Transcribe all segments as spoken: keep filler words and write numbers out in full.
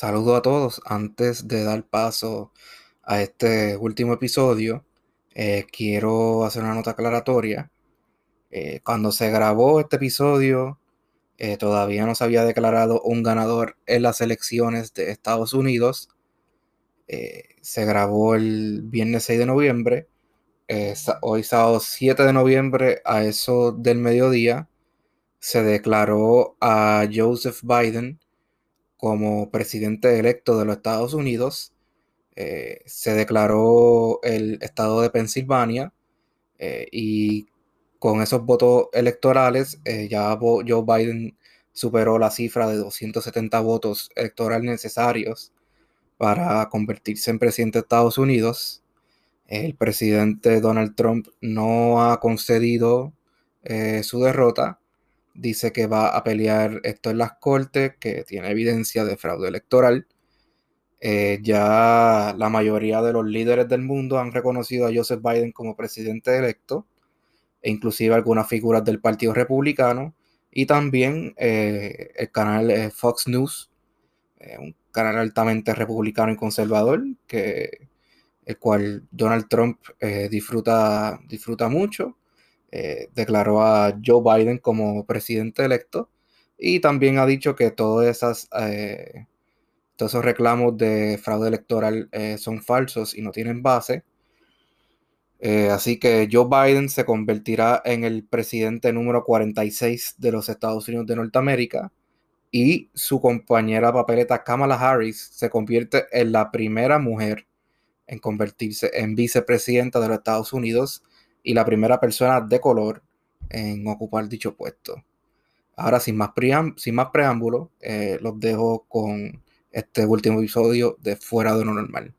Saludo a todos. Antes de dar paso a este último episodio, eh, quiero hacer una nota aclaratoria. Eh, cuando se grabó este episodio, eh, todavía no se había declarado un ganador en las elecciones de Estados Unidos. Eh, se grabó el viernes seis de noviembre. Eh, hoy sábado siete de noviembre, a eso del mediodía, se declaró a Joseph Biden como presidente electo de los Estados Unidos. Eh, se declaró el estado de Pensilvania eh, y con esos votos electorales eh, ya Joe Biden superó la cifra de doscientos setenta votos electorales necesarios para convertirse en presidente de Estados Unidos. El presidente Donald Trump no ha concedido eh, su derrota. Dice que va a pelear esto en las cortes, que tiene evidencia de fraude electoral. Eh, ya la mayoría de los líderes del mundo han reconocido a Joseph Biden como presidente electo, e inclusive algunas figuras del Partido Republicano, y también eh, el canal Fox News, eh, un canal altamente republicano y conservador, que, el cual Donald Trump eh, disfruta, disfruta mucho. Eh, declaró a Joe Biden como presidente electo y también ha dicho que todas esas, eh, todos esos reclamos de fraude electoral eh, son falsos y no tienen base. Eh, así que Joe Biden se convertirá en el presidente número cuarenta y seis de los Estados Unidos de Norteamérica y su compañera papeleta Kamala Harris se convierte en la primera mujer en convertirse en vicepresidenta de los Estados Unidos y la primera persona de color en ocupar dicho puesto. Ahora, sin más, preám- sin más preámbulo, eh, los dejo con este último episodio de Fuera de lo Normal.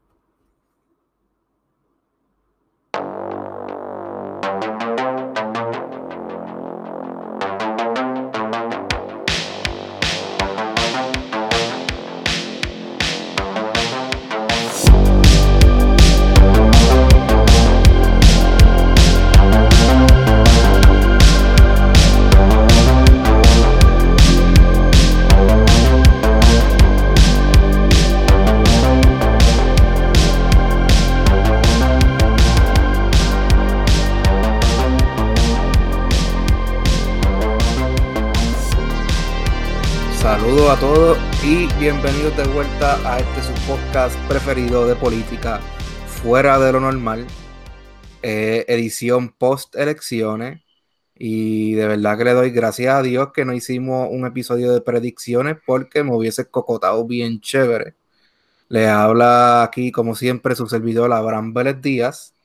Saludos a todos y bienvenidos de vuelta a este su podcast preferido de política, Fuera de lo Normal, eh, edición post-elecciones, y de verdad que le doy gracias a Dios que no hicimos un episodio de predicciones porque me hubiese cocotado bien chévere. Le habla aquí, como siempre, su servidor Abraham Vélez Díaz,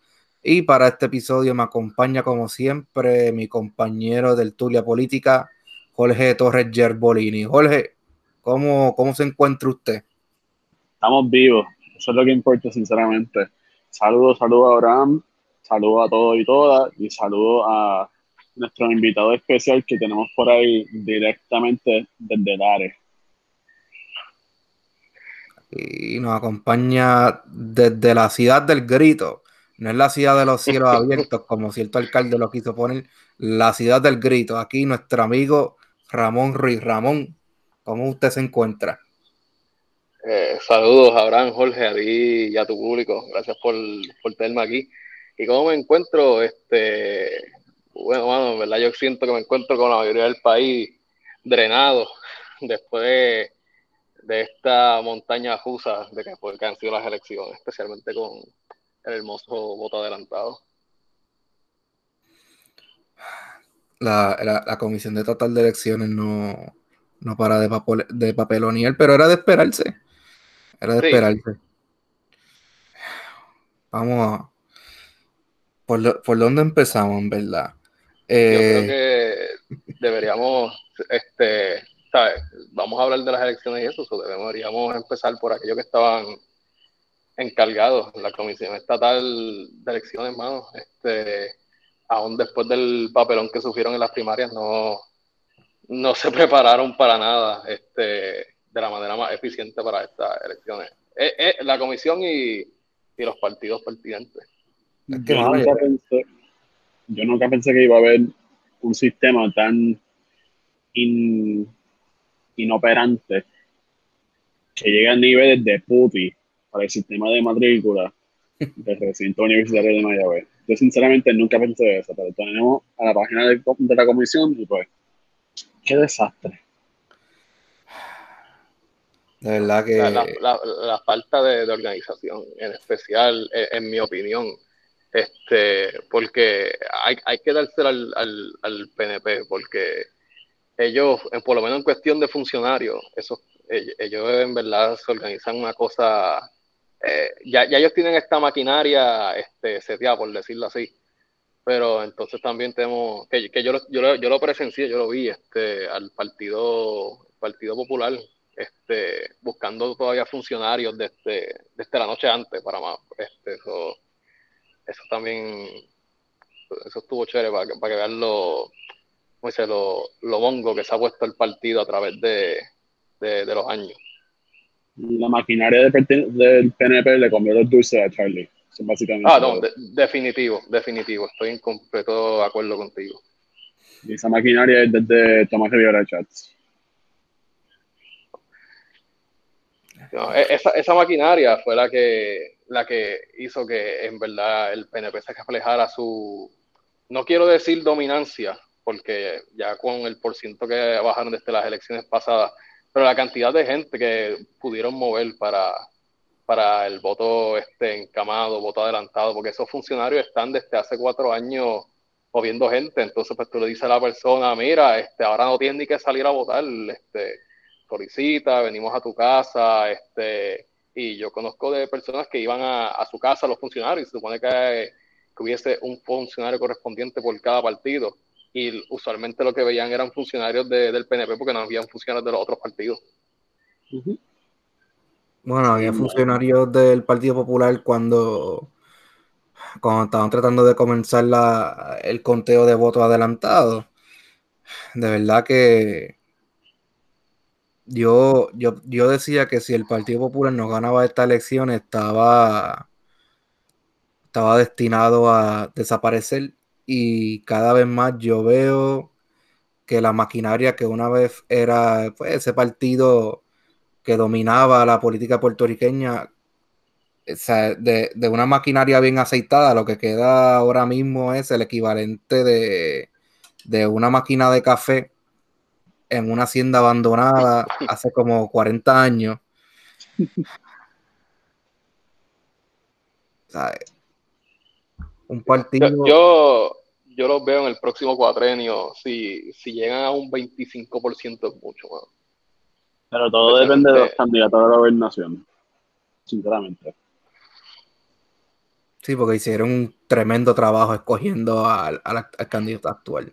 y para este episodio me acompaña, como siempre, mi compañero de tertulia política, Jorge Torres Gerbolini. Jorge, ¿cómo, ¿cómo se encuentra usted? Estamos vivos, eso es lo que importa, sinceramente. Saludos, saludos a Abraham, saludos a todos y todas, y saludos a nuestro invitado especial que tenemos por ahí directamente desde el área. Y nos acompaña desde la ciudad del grito, no es la ciudad de los cielos abiertos, como cierto alcalde lo quiso poner, la ciudad del grito. Aquí nuestro amigo Ramón Ruiz. Ramón, ¿cómo usted se encuentra? Eh, saludos, Abraham, Jorge, a ti y a tu público. Gracias por, por tenerme aquí. ¿Y cómo me encuentro? Este, bueno, mano, en verdad yo siento que me encuentro con la mayoría del país drenado después de, de esta montaña rusa de que, pues, que han sido las elecciones, especialmente con el hermoso voto adelantado. La, la, la comisión de estatal de elecciones no, no para de, papel, de papelonear, pero era de esperarse. Era de sí. esperarse. Vamos a... ¿Por, lo, por dónde empezamos, en verdad? Eh... Yo creo que deberíamos... este, ¿sabes? Vamos a hablar de las elecciones y eso, so deberíamos empezar por aquellos que estaban encargados en la comisión estatal de elecciones, hermano. Este... aún después del papelón que sufrieron en las primarias, no, no se prepararon para nada este, de la manera más eficiente para estas elecciones. Eh, eh, la comisión y, y los partidos pertinentes. Yo nunca, pensé, yo nunca pensé que iba a haber un sistema tan in, inoperante que llega a niveles de puti para el sistema de matrícula del recinto universitario de Mayagüez. Yo sinceramente nunca pensé eso, pero tenemos a la página de, de la comisión y pues, qué desastre. La verdad que... La, la, la, la falta de, de organización, en especial, en, en mi opinión, este, porque hay, hay que dársela al, al, al P N P, porque ellos, por lo menos en cuestión de funcionarios, esos, ellos en verdad se organizan una cosa... Eh, ya, ya ellos tienen esta maquinaria este, seteada, por decirlo así, pero entonces también tenemos... Que, que yo, lo, yo, lo, yo lo presencié, yo lo vi este, al Partido, Partido Popular... Este, buscando todavía funcionarios desde, desde la noche antes para más. Este, eso, eso también, eso estuvo chévere para, para que vean lo, ¿cómo dice? Lo, lo bongo que se ha puesto el partido a través de, de, de los años. La maquinaria de, del P N P le comió los dulces a Charlie. Básicamente ah, no, de, definitivo, definitivo. Estoy en completo acuerdo contigo. Y esa maquinaria es desde Tomás Rivera Schatz. No, esa, esa maquinaria fue la que, la que hizo que en verdad el P N P se reflejara su, no quiero decir dominancia, porque ya con el porciento que bajaron desde las elecciones pasadas, pero la cantidad de gente que pudieron mover para, para el voto este encamado, voto adelantado, porque esos funcionarios están desde hace cuatro años moviendo gente, entonces pues tú le dices a la persona, mira, este, ahora no tienes ni que salir a votar, este... solicita, venimos a tu casa, este, y yo conozco de personas que iban a, a su casa los funcionarios, y se supone que, que hubiese un funcionario correspondiente por cada partido, y usualmente lo que veían eran funcionarios de, del P N P, porque no habían funcionarios de los otros partidos. Uh-huh. Bueno, había funcionarios del Partido Popular cuando, cuando estaban tratando de comenzar la, el conteo de votos adelantados. De verdad que Yo, yo, yo decía que si el Partido Popular no ganaba esta elección estaba, estaba destinado a desaparecer, y cada vez más yo veo que la maquinaria que una vez era pues, ese partido que dominaba la política puertorriqueña, o sea, de, de una maquinaria bien aceitada, lo que queda ahora mismo es el equivalente de, de una máquina de café en una hacienda abandonada hace como cuarenta años. ¿Sabes? Un partido... Yo, yo, yo los veo en el próximo cuatrenio, si, si llegan a un veinticinco por ciento es mucho, mano. Pero todo depende de los candidatos a la gobernación, sinceramente. Sí, porque hicieron un tremendo trabajo escogiendo al, al, al candidato actual.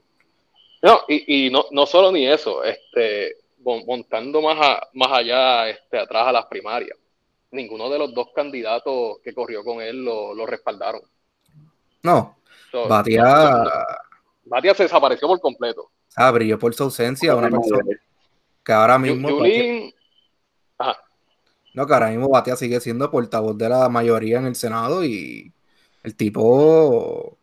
No, y, y no, no solo ni eso, este, montando más, a, más allá, este, atrás a las primarias, ninguno de los dos candidatos que corrió con él lo, lo respaldaron. No, so, Batia... No, no, Batia se desapareció por completo. Ah, brilló por su ausencia, una persona que ahora mismo... Yulín... Ajá. No, que ahora mismo Batia sigue siendo portavoz de la mayoría en el Senado y el tipo... O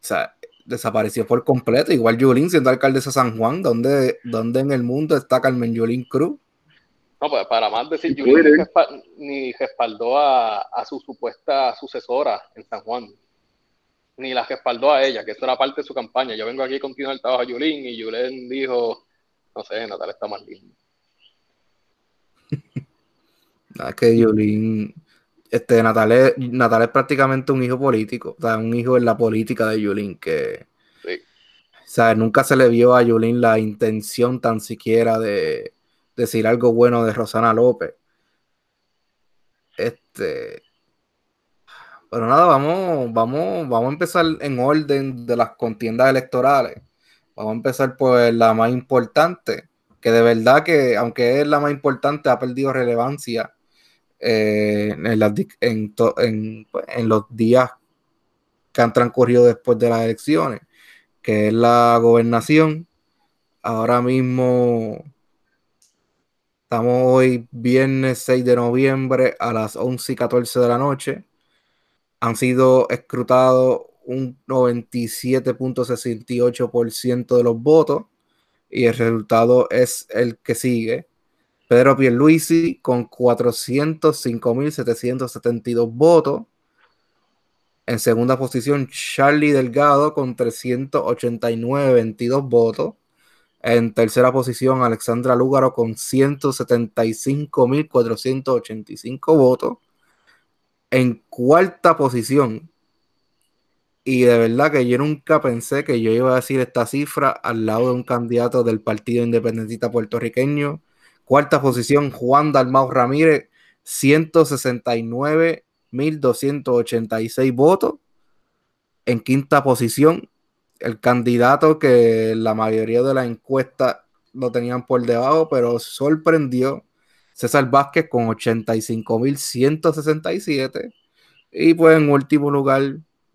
sea... desapareció por completo, igual Yulín siendo alcaldesa de San Juan, donde, donde en el mundo está Carmen Yulín Cruz. No, pues para más decir, Yulín ni, respa ni respaldó a, a su supuesta sucesora en San Juan, ni la respaldó a ella, que eso era parte de su campaña. Yo vengo aquí a continuar el trabajo de Yulín, y Yulín dijo, no sé, Natal está más lindo. Es que Yulín, Este, Natal es, Natal es prácticamente un hijo político, o sea, un hijo en la política de Yulín, que sí. O sea, nunca se le vio a Yulín la intención tan siquiera de decir algo bueno de Rosana López. Este, pero nada, vamos, vamos, vamos a empezar en orden de las contiendas electorales. Vamos a empezar por la más importante, que de verdad que, aunque es la más importante, ha perdido relevancia. Eh, en, las, en, to, en, en los días que han transcurrido después de las elecciones, que es la gobernación. Ahora mismo estamos hoy viernes seis de noviembre a las once y catorce de la noche. Han sido escrutados un noventa y siete punto sesenta y ocho por ciento de los votos y el resultado es el que sigue. Pedro Pierluisi con cuatrocientos cinco mil setecientos setenta y dos votos. En segunda posición, Charlie Delgado con trescientos ochenta y nueve punto veintidós votos. En tercera posición, Alexandra Lúgaro con ciento setenta y cinco mil cuatrocientos ochenta y cinco votos. En cuarta posición, y de verdad que yo nunca pensé que yo iba a decir esta cifra al lado de un candidato del Partido Independentista Puertorriqueño. Cuarta posición, Juan Dalmau Ramírez, ciento sesenta y nueve mil doscientos ochenta y seis votos. En quinta posición, el candidato que la mayoría de las encuestas lo tenían por debajo, pero sorprendió, César Vázquez con ochenta y cinco mil ciento sesenta y siete. Y pues en último lugar,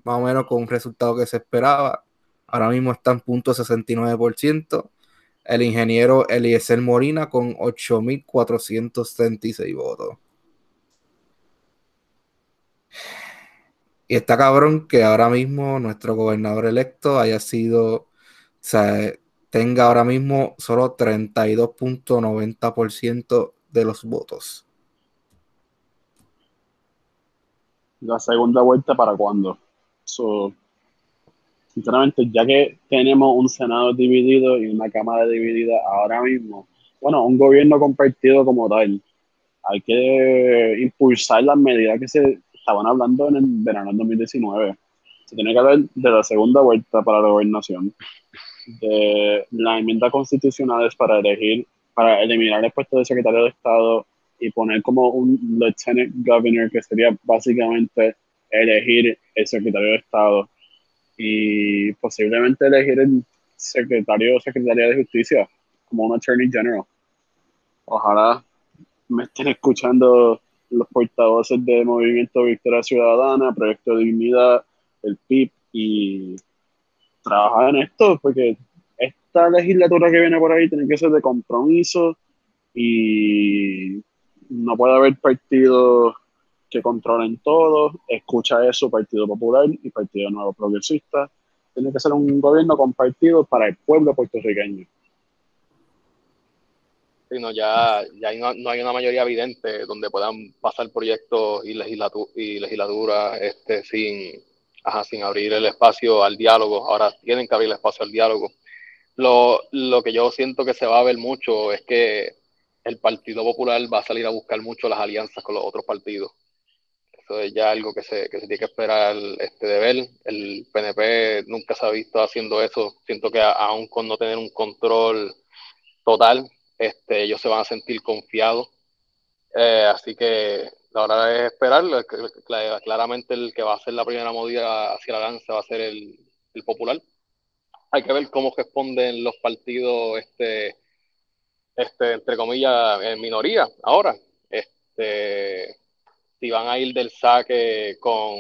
más o menos con un resultado que se esperaba, ahora mismo está en punto sesenta y nueve por ciento, el ingeniero Eliezer Molina con ocho mil cuatrocientos setenta y seis votos. Y está cabrón que ahora mismo nuestro gobernador electo haya sido, o sea, tenga ahora mismo solo treinta y dos punto noventa por ciento de los votos. ¿La segunda vuelta para cuándo? So, sinceramente, ya que tenemos un Senado dividido y una Cámara dividida ahora mismo, bueno, un gobierno compartido como tal, hay que impulsar las medidas que se estaban hablando en el verano del dos mil diecinueve. Se tiene que hablar de la segunda vuelta para la gobernación, de las enmiendas constitucionales para elegir, para eliminar el puesto de secretario de Estado y poner como un lieutenant governor, que sería básicamente elegir el secretario de Estado y posiblemente elegir el secretario o secretaria de Justicia como un attorney general. Ojalá me estén escuchando los portavoces de Movimiento Victoria Ciudadana, Proyecto de Dignidad, el P I B, y trabajar en esto, porque esta legislatura que viene por ahí tiene que ser de compromiso y no puede haber partidos que controlen todo. Escucha eso, Partido Popular y Partido Nuevo Progresista. Tiene que ser un gobierno compartido para el pueblo puertorriqueño. Sino ya, ya no, no hay una mayoría evidente donde puedan pasar proyectos y, legislatu- y legislatura este, sin, ajá, sin abrir el espacio al diálogo. Ahora tienen que abrir el espacio al diálogo. Lo, lo que yo siento que se va a ver mucho es que el Partido Popular va a salir a buscar mucho las alianzas con los otros partidos. Eso es ya algo que se, que se tiene que esperar este, de ver. El P N P nunca se ha visto haciendo eso. Siento que aún con no tener un control total, Este, ellos se van a sentir confiados, eh, así que la hora es esperar. Claramente el que va a hacer la primera movida hacia la alianza va a ser el, el popular. Hay que ver cómo responden los partidos este, este, entre comillas en minoría ahora, este, si van a ir del saque con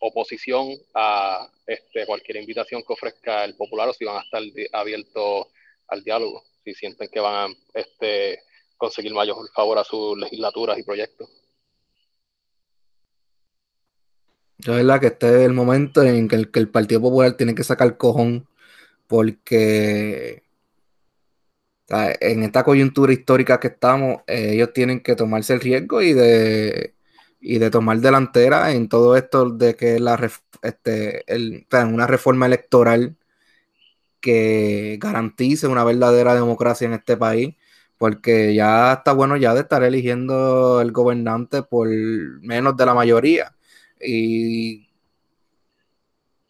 oposición a este, cualquier invitación que ofrezca el popular, o si van a estar abiertos al diálogo y sienten que van a este, conseguir mayor favor a sus legislaturas y proyectos. La verdad que este es el momento en que el, que el Partido Popular tiene que sacar cojón, porque en esta coyuntura histórica que estamos, eh, ellos tienen que tomarse el riesgo y de, y de tomar delantera en todo esto de que la, este, el, una reforma electoral que garantice una verdadera democracia en este país, porque ya está bueno ya de estar eligiendo el gobernante por menos de la mayoría. Y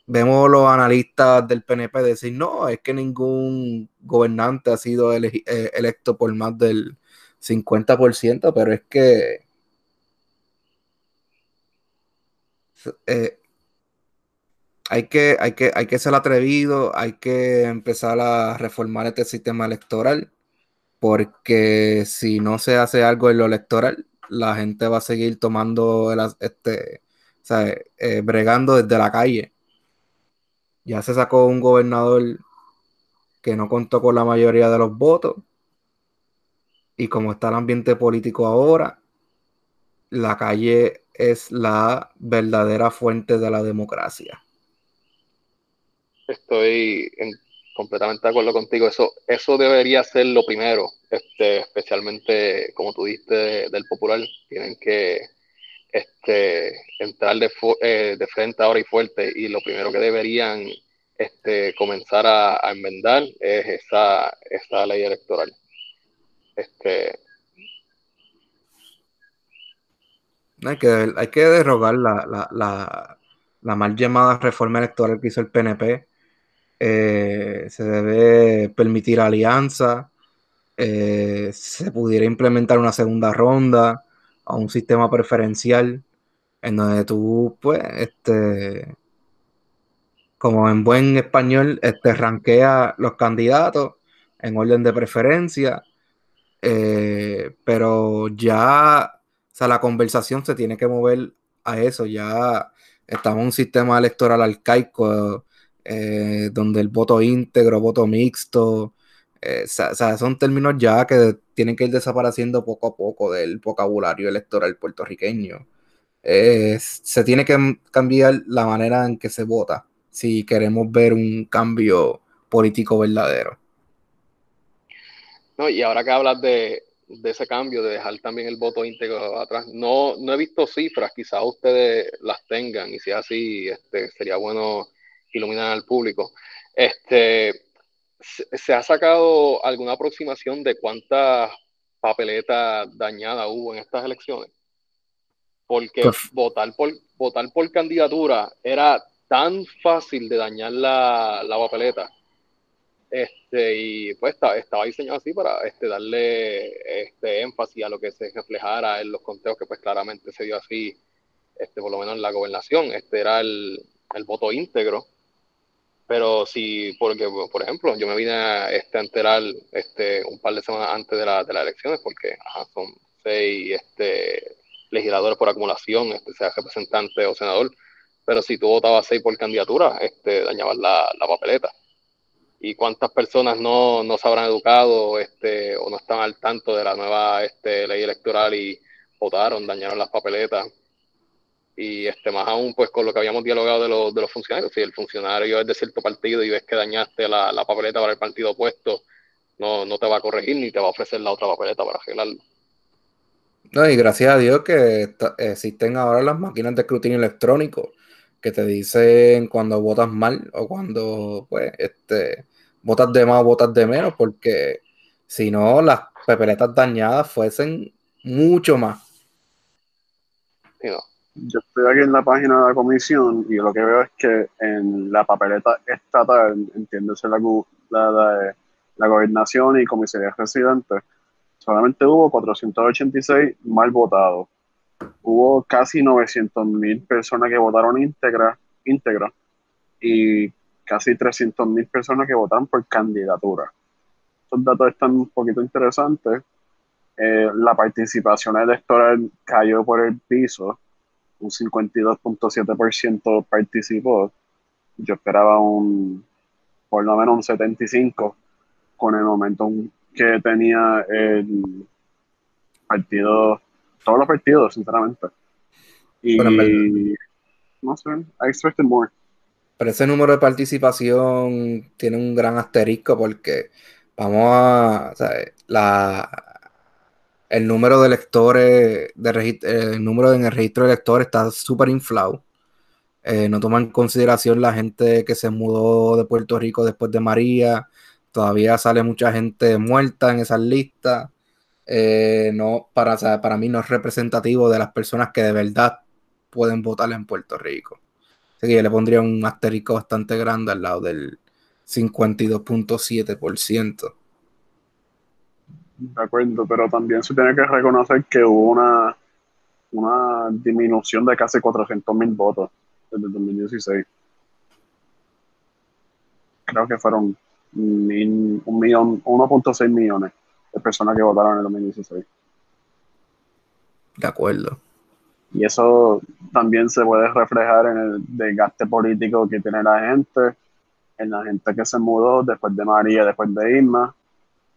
vemos los analistas del P N P decir, no, es que ningún gobernante ha sido ele- electo por más del cincuenta por ciento, pero es que eh, Hay que, hay que, hay que ser atrevido, hay que empezar a reformar este sistema electoral, porque si no se hace algo en lo electoral, la gente va a seguir tomando, el, este, ¿sabes? Eh, bregando desde la calle. Ya se sacó un gobernador que no contó con la mayoría de los votos, y como está el ambiente político ahora, la calle es la verdadera fuente de la democracia. Estoy en completamente de acuerdo contigo. Eso, eso debería ser lo primero, este, especialmente como tú diste del popular. Tienen que este, entrar de, eh, de frente ahora y fuerte, y lo primero que deberían este, comenzar a, a enmendar es esa, esa ley electoral. Este, hay que, hay que derogar la, la, la, la mal llamada reforma electoral que hizo el P N P. Eh, se debe permitir alianza, eh, se pudiera implementar una segunda ronda a un sistema preferencial en donde tú, pues, este, como en buen español, este, ranquea los candidatos en orden de preferencia, eh, pero ya, o sea, la conversación se tiene que mover a eso. Ya estamos en un sistema electoral arcaico, Eh, donde el voto íntegro, voto mixto, eh, o sea, son términos ya que tienen que ir desapareciendo poco a poco del vocabulario electoral puertorriqueño. Eh, se tiene que cambiar la manera en que se vota si queremos ver un cambio político verdadero. No, y ahora que hablas de, de ese cambio, de dejar también el voto íntegro atrás, no, no he visto cifras, quizás ustedes las tengan, y si es así, este, sería bueno iluminar al público. Este, ¿se ha sacado alguna aproximación de cuántas papeletas dañadas hubo en estas elecciones? Porque Uf. votar por votar por candidatura era tan fácil de dañar la, la papeleta. Este, y pues estaba diseñado así para este, darle este énfasis a lo que se reflejara en los conteos, que pues claramente se dio así, este, por lo menos en la gobernación. Este era el, el voto íntegro. Pero sí, porque, por ejemplo, yo me vine a, este, a enterar este, un par de semanas antes de, la, de las elecciones, porque ajá, son seis este, legisladores por acumulación, este, sea representante o senador, pero si tú votabas seis por candidatura, este, dañabas la, la papeleta. ¿Y cuántas personas no, no se habrán educado este, o no están al tanto de la nueva este, ley electoral y votaron, dañaron las papeletas? Y este, más aún, pues con lo que habíamos dialogado de, lo, de los funcionarios. Si el funcionario es de cierto partido y ves que dañaste la, la papeleta para el partido opuesto, no, no te va a corregir ni te va a ofrecer la otra papeleta para arreglarlo. No, y gracias a Dios que está, existen ahora las máquinas de escrutinio electrónico que te dicen cuando votas mal o cuando pues este votas de más o votas de menos, porque si no, las papeletas dañadas fuesen mucho más. Sí, no. Yo estoy aquí en la página de la comisión y lo que veo es que en la papeleta estatal, entiéndose la, la, la, la gobernación y comisaría residente, solamente hubo cuatrocientos ochenta y seis mal votados. Hubo casi novecientos mil personas que votaron íntegra, íntegra y casi trescientos mil personas que votaron por candidatura. Estos datos están un poquito interesantes. Eh, la participación electoral cayó por el piso. Un cincuenta y dos punto siete por ciento participó. Yo esperaba un, por lo menos un setenta y cinco por ciento con el momento que tenía el partido, todos los partidos, sinceramente. Y verdad, no sé, I expected more. Pero ese número de participación tiene un gran asterisco, porque vamos a, o sea, la... el número de electores, de el número en el registro de electores está súper inflado. Eh, no toman en consideración la gente que se mudó de Puerto Rico después de María. Todavía sale mucha gente muerta en esas listas. Eh, no, para, o sea, para mí no es representativo de las personas que de verdad pueden votar en Puerto Rico. Así que yo le pondría un asterisco bastante grande al lado del cincuenta y dos punto siete por ciento. De acuerdo, pero también se tiene que reconocer que hubo una, una disminución de casi cuatrocientos mil votos desde el dos mil dieciséis. Creo que fueron uno punto seis millones de personas que votaron en el dos mil dieciséis. De acuerdo. Y eso también se puede reflejar en el desgaste político que tiene la gente, en la gente que se mudó después de María, después de Irma,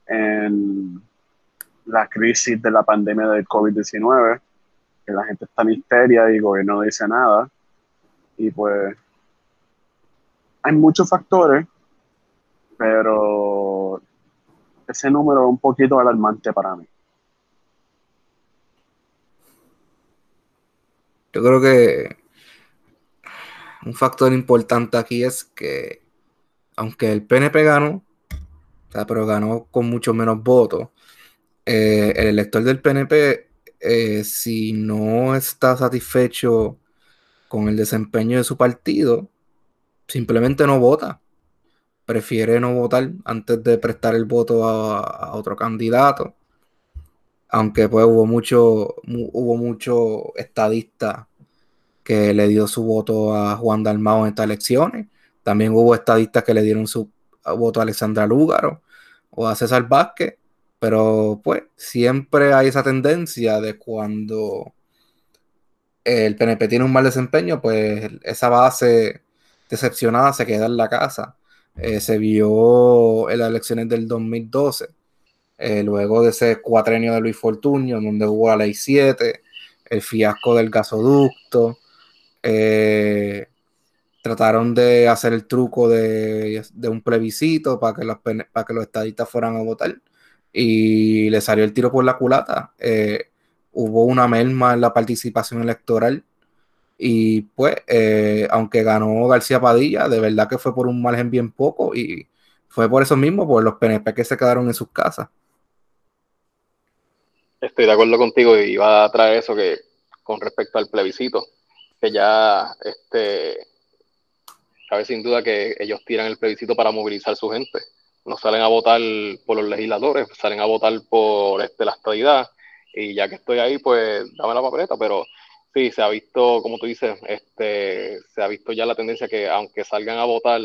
en la crisis de la pandemia del COVID diecinueve, que la gente está en histeria y el gobierno no dice nada. Y pues hay muchos factores, pero ese número es un poquito alarmante para mí. Yo creo que un factor importante aquí es que aunque el P N P ganó, o sea, pero ganó con mucho menos votos, eh, el elector del P N P, eh, si no está satisfecho con el desempeño de su partido, simplemente no vota. Prefiere no votar antes de prestar el voto a, a otro candidato. Aunque pues hubo mucho, mu- hubo mucho estadista que le dio su voto a Juan Dalmau en estas elecciones. También hubo estadistas que le dieron su voto a Alexandra Lúgaro o a César Vázquez. Pero pues siempre hay esa tendencia de cuando el P N P tiene un mal desempeño, pues esa base decepcionada se queda en la casa. Eh, se vio en las elecciones del dos mil doce. Eh, luego de ese cuatrenio de Luis Fortunio, donde hubo la ley siete, el fiasco del gasoducto, eh, trataron de hacer el truco de, de un plebiscito para que, los, para que los estadistas fueran a votar, y le salió el tiro por la culata. Eh, hubo una merma en la participación electoral, y pues, eh, aunque ganó García Padilla, de verdad que fue por un margen bien poco, y fue por eso mismo, por los P N P que se quedaron en sus casas. Estoy de acuerdo contigo, y iba a traer eso que con respecto al plebiscito, que ya este cabe sin duda que ellos tiran el plebiscito para movilizar su gente. No salen a votar por los legisladores, salen a votar por este, la estadidad, y ya que estoy ahí, pues dame la papeleta. Pero sí, se ha visto, como tú dices, este se ha visto ya la tendencia que aunque salgan a votar,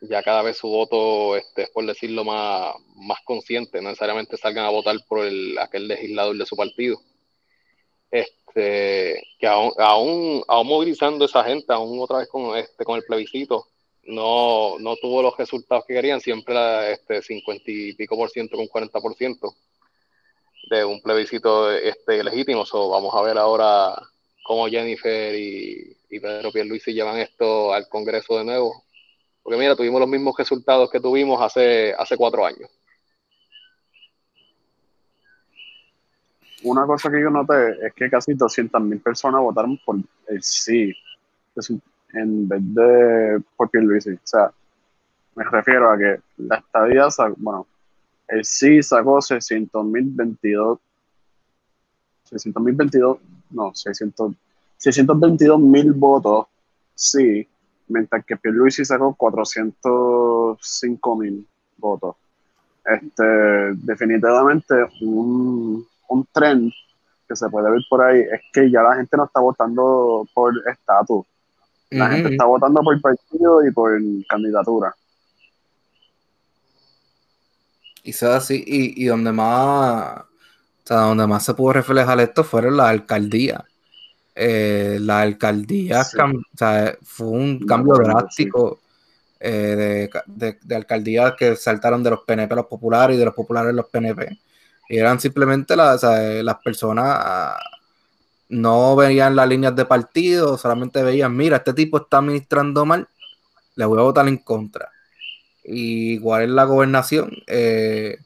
ya cada vez su voto este, es, por decirlo más, más consciente, no necesariamente salgan a votar por el, aquel legislador de su partido. Este, que aún, aún, aún movilizando esa gente, aún otra vez con, este, con el plebiscito, no, no tuvo los resultados que querían, siempre la, este, cincuenta y pico por ciento con cuarenta por ciento de un plebiscito este, legítimo. So, vamos a ver ahora cómo Jennifer y, y Pedro Pierluisi llevan esto al Congreso de nuevo. Porque mira, tuvimos los mismos resultados que tuvimos hace, hace cuatro años. Una cosa que yo noté es que casi doscientas mil personas votaron por el sí, en vez de por Pierluisi. O sea, me refiero a que la estadía, sacó, bueno, el sí sacó seiscientos mil veintidós, seiscientos mil veintidós, no, seiscientos, seiscientos veintidós mil votos sí, mientras que Pierluisi sacó cuatrocientos cinco mil votos. Este, definitivamente un, un trend que se puede ver por ahí es que ya la gente no está votando por estatus. La mm-hmm. gente está votando por partido y por candidatura. Quizás sí, y, y donde más, o sea, donde más se pudo reflejar esto fueron las alcaldías. Eh, la alcaldía sí. cam- o sea, fue un cambio drástico sí. eh, de, de, de alcaldías que saltaron de los P N P a los populares y de los populares a los P N P, y eran simplemente las, o sea, las personas no veían las líneas de partido, solamente veían, mira, este tipo está administrando mal, le voy a votar en contra. Y igual en la gobernación, eh,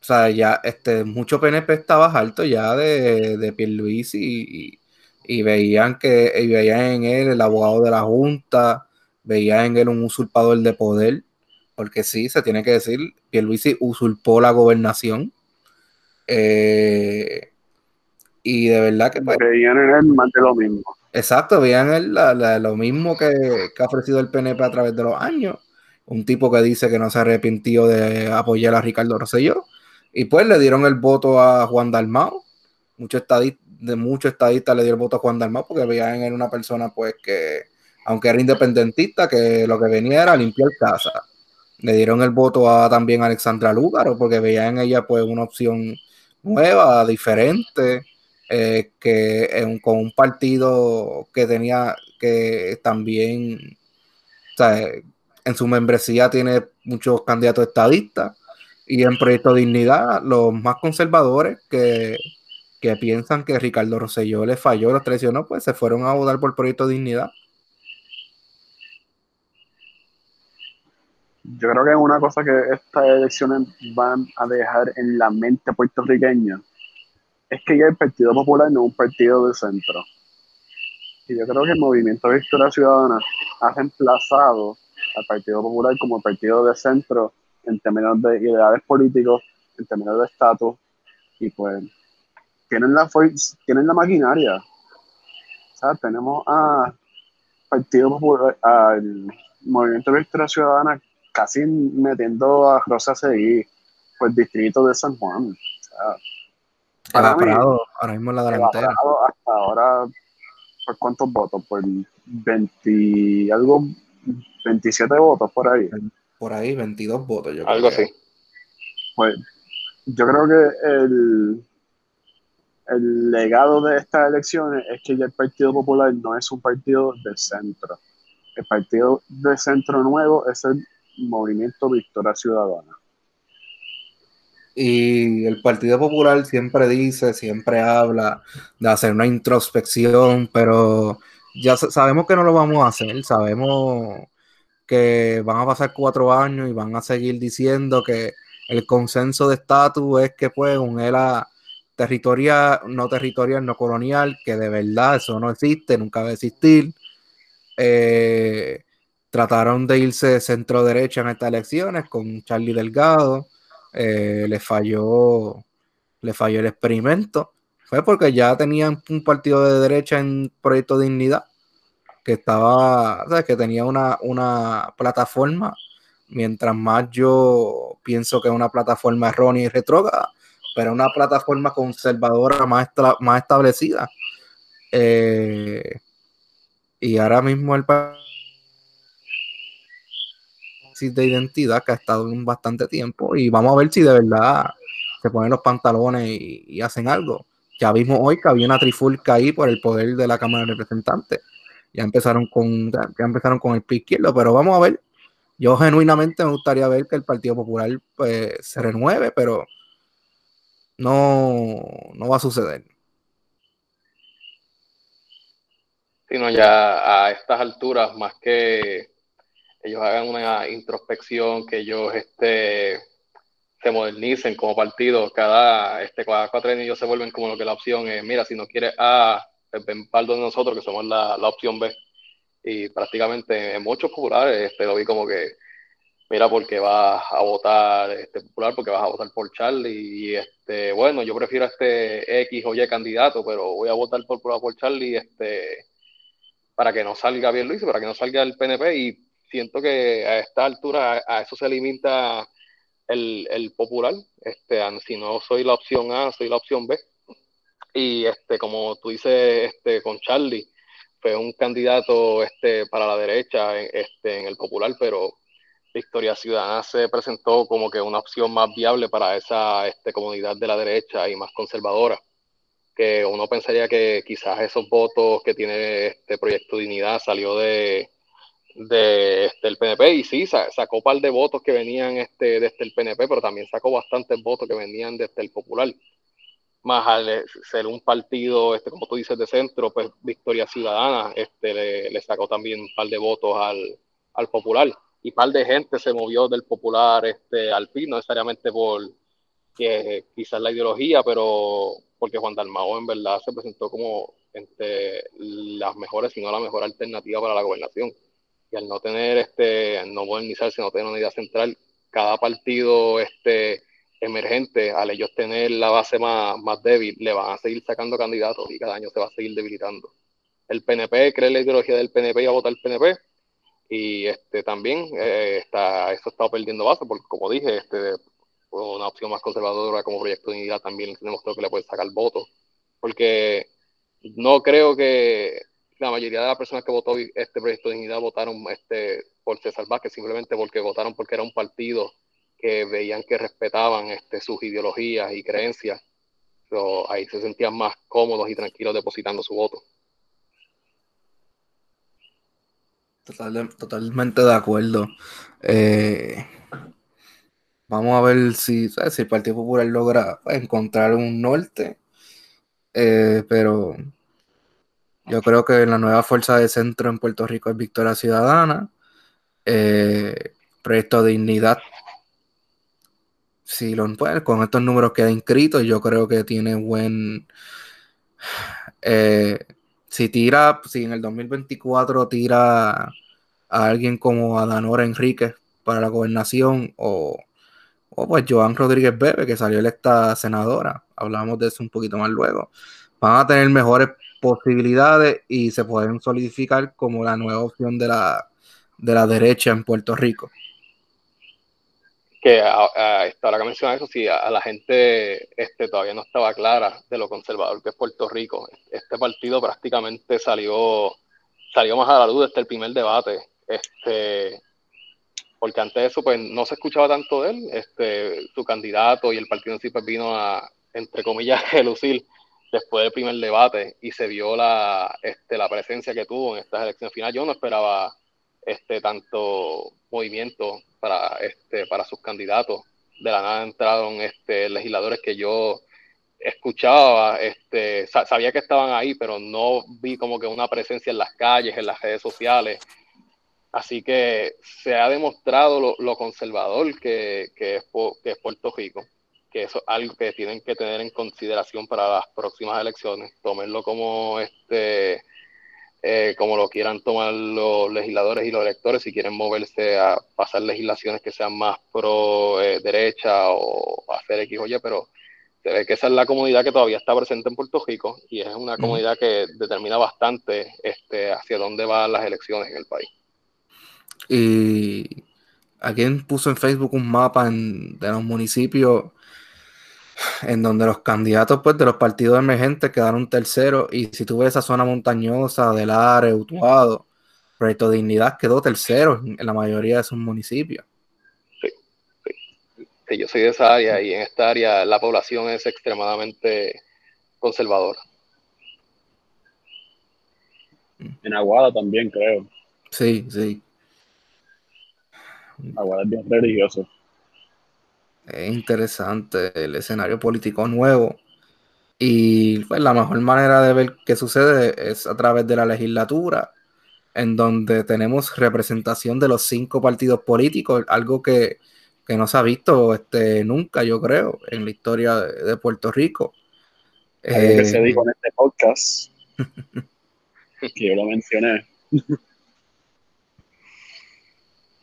o sea, ya este, mucho P N P estaba harto ya de, de Pierluisi y, y Y veían que y veían en él el abogado de la Junta, veían en él un usurpador de poder, porque sí, se tiene que decir, Pierluisi usurpó la gobernación. Eh, y de verdad que... Pues, veían en él más de lo mismo. Exacto, veían en él la, la, lo mismo que, que ha ofrecido el P N P a través de los años. Un tipo que dice que no se arrepintió de apoyar a Ricardo Rosselló. Y pues le dieron el voto a Juan Dalmau. Mucho estadista, de muchos estadistas le dio el voto a Juan Dalmau porque veían en él una persona pues que, aunque era independentista, que lo que venía era limpiar casa. Le dieron el voto a también a Alexandra Lúgaro porque veían en ella pues una opción nueva, diferente, eh, que en, con un partido que tenía que también, o sea, en su membresía tiene muchos candidatos estadistas, y en Proyecto Dignidad los más conservadores que que piensan que Ricardo Rosselló les falló, los traicionó, pues se fueron a votar por Proyecto Dignidad. yo creo que es una cosa que estas elecciones van a dejar en la mente puertorriqueña, es que ya el Partido Popular no es un partido de centro. Y yo creo que el Movimiento de Victoria Ciudadana ha reemplazado al Partido Popular como el partido de centro en términos de ideales políticos, en términos de estatus, y pues tienen la, tienen la maquinaria. O sea, tenemos a Partido Popular, al Movimiento de Victoria Ciudadana casi metiendo a Rosa Seguí por el distrito de San Juan. O sea, ahora, Prado, ahora mismo la delantera. Hasta ahora, ¿por cuántos votos? Por veinte algo, veintisiete votos por ahí. Por ahí, veintidós votos. Yo algo creo. Así. Pues yo creo que el, el legado de estas elecciones es que ya el Partido Popular no es un partido de centro. El partido de centro nuevo es el Movimiento Victoria Ciudadana. Y el Partido Popular siempre dice, siempre habla de hacer una introspección, pero ya sabemos que no lo vamos a hacer, sabemos que van a pasar cuatro años y van a seguir diciendo que el consenso de estatus es que pues un E L A territorial, no territorial, no colonial, que de verdad eso no existe, nunca va a existir. Eh, trataron de irse centro derecha en estas elecciones con Charlie Delgado, eh, le falló le falló el experimento, fue porque ya tenían un partido de derecha en Proyecto Dignidad que estaba, ¿sabes? Que tenía una, una plataforma, mientras más yo pienso que es una plataforma errónea y retrógrada, pero una plataforma conservadora más, más establecida, eh, y ahora mismo el país de identidad que ha estado en bastante tiempo, y vamos a ver si de verdad se ponen los pantalones y, y hacen algo. Ya vimos hoy que había una trifulca ahí por el poder de la Cámara de Representantes, ya empezaron con ya empezaron con el pie izquierdo, pero vamos a ver. Yo genuinamente me gustaría ver que el Partido Popular pues, se renueve, pero no, no va a suceder. Sino ya a estas alturas, más que ellos hagan una introspección, que ellos este, se modernicen como partido, cada, este, cada cuatro años ellos se vuelven como lo que la opción es, mira, si no quieres A, ven para donde nosotros que somos la, la opción B, y prácticamente en muchos populares este, lo vi como que, mira, porque vas a votar este popular, porque vas a votar por Charlie, y este, bueno, yo prefiero este X o Y candidato, pero voy a votar por, por Charlie este, para que no salga bien Luis, para que no salga el P N P, y siento que a esta altura a, a eso se alimenta el, el popular. Este, si no soy la opción A, soy la opción B. Y este, como tú dices este, con Charlie, fue un candidato este, para la derecha este, en el popular, pero Victoria Ciudadana se presentó como que una opción más viable para esa este, comunidad de la derecha y más conservadora. Que uno pensaría que quizás esos votos que tiene este Proyecto Dignidad salió de... de este, el P N P, y sí, sacó un par de votos que venían este, desde el P N P, pero también sacó bastantes votos que venían desde el Popular. Más al ser un partido, este, como tú dices, de centro, pues Victoria Ciudadana este, le, le sacó también un par de votos al, al Popular, y un par de gente se movió del Popular este, al P I B, no necesariamente por que, quizás la ideología, pero porque Juan Dalmau en verdad se presentó como entre las mejores, si no la mejor alternativa para la gobernación. Y al no tener, este, al no modernizarse, no tener una idea central, cada partido este, emergente, al ellos tener la base más, más débil, le van a seguir sacando candidatos y cada año se va a seguir debilitando. El P N P cree la ideología del P N P y va a votar el P N P, y este, también eh, está, eso está perdiendo base, porque como dije, este, una opción más conservadora como Proyecto de Unidad también demostró que le puede sacar votos, porque no creo que... La mayoría de las personas que votó este Proyecto de Dignidad votaron este, por César Vázquez, simplemente porque votaron porque era un partido que veían que respetaban este, sus ideologías y creencias. So, ahí se sentían más cómodos y tranquilos depositando su voto. Total, totalmente de acuerdo. Eh, vamos a ver si, ¿sabes? Si el Partido Popular logra encontrar un norte, eh, pero... Yo creo que la nueva fuerza de centro en Puerto Rico es Victoria Ciudadana. Eh, Proyecto Dignidad. Si lo pueden, con estos números que ha inscrito, yo creo que tiene buen... Eh, si tira, si en el dos mil veinticuatro tira a alguien como Adanora Enríquez para la gobernación, o, o pues Joan Rodríguez Bebe, que salió electa senadora, hablamos de eso un poquito más luego, van a tener mejores posibilidades y se pueden solidificar como la nueva opción de la, de la derecha en Puerto Rico. Que ahora que mencionas eso, si sí, a la gente este, todavía no estaba clara de lo conservador que es Puerto Rico. Este partido prácticamente salió salió más a la luz desde el primer debate, este, porque antes de eso pues no se escuchaba tanto de él, este, su candidato y el partido en sí pues vino a, entre comillas, relucir después del primer debate y se vio la, este, la presencia que tuvo en estas elecciones finales. Yo no esperaba este tanto movimiento para este para sus candidatos. De la nada entraron este legisladores que yo escuchaba, este sabía que estaban ahí, pero no vi como que una presencia en las calles, en las redes sociales. Así que se ha demostrado lo, lo conservador que, que, es, que es Puerto Rico, que eso es algo que tienen que tener en consideración para las próximas elecciones. Tómenlo como este Eh, como lo quieran tomar los legisladores y los electores, si quieren moverse a pasar legislaciones que sean más pro eh, derecha o hacer X o Y, pero se ve que esa es la comodidad que todavía está presente en Puerto Rico y es una comodidad que determina bastante este, hacia dónde van las elecciones en el país. Y alguien puso en Facebook un mapa en, de los municipios en donde los candidatos pues, de los partidos emergentes quedaron terceros, y si tú ves esa zona montañosa del área, Utuado, Proyecto Dignidad quedó tercero en la mayoría de sus municipios. Sí, sí, sí, yo soy de esa área y en esta área la población es extremadamente conservadora. En Aguada también, creo. Sí, sí. Aguada es bien religioso. Es interesante el escenario político nuevo y pues, la mejor manera de ver qué sucede es a través de la legislatura, en donde tenemos representación de los cinco partidos políticos, algo que, que no se ha visto este, nunca, yo creo, en la historia de, de Puerto Rico. Eh, que se dijo en este podcast, que yo lo mencioné.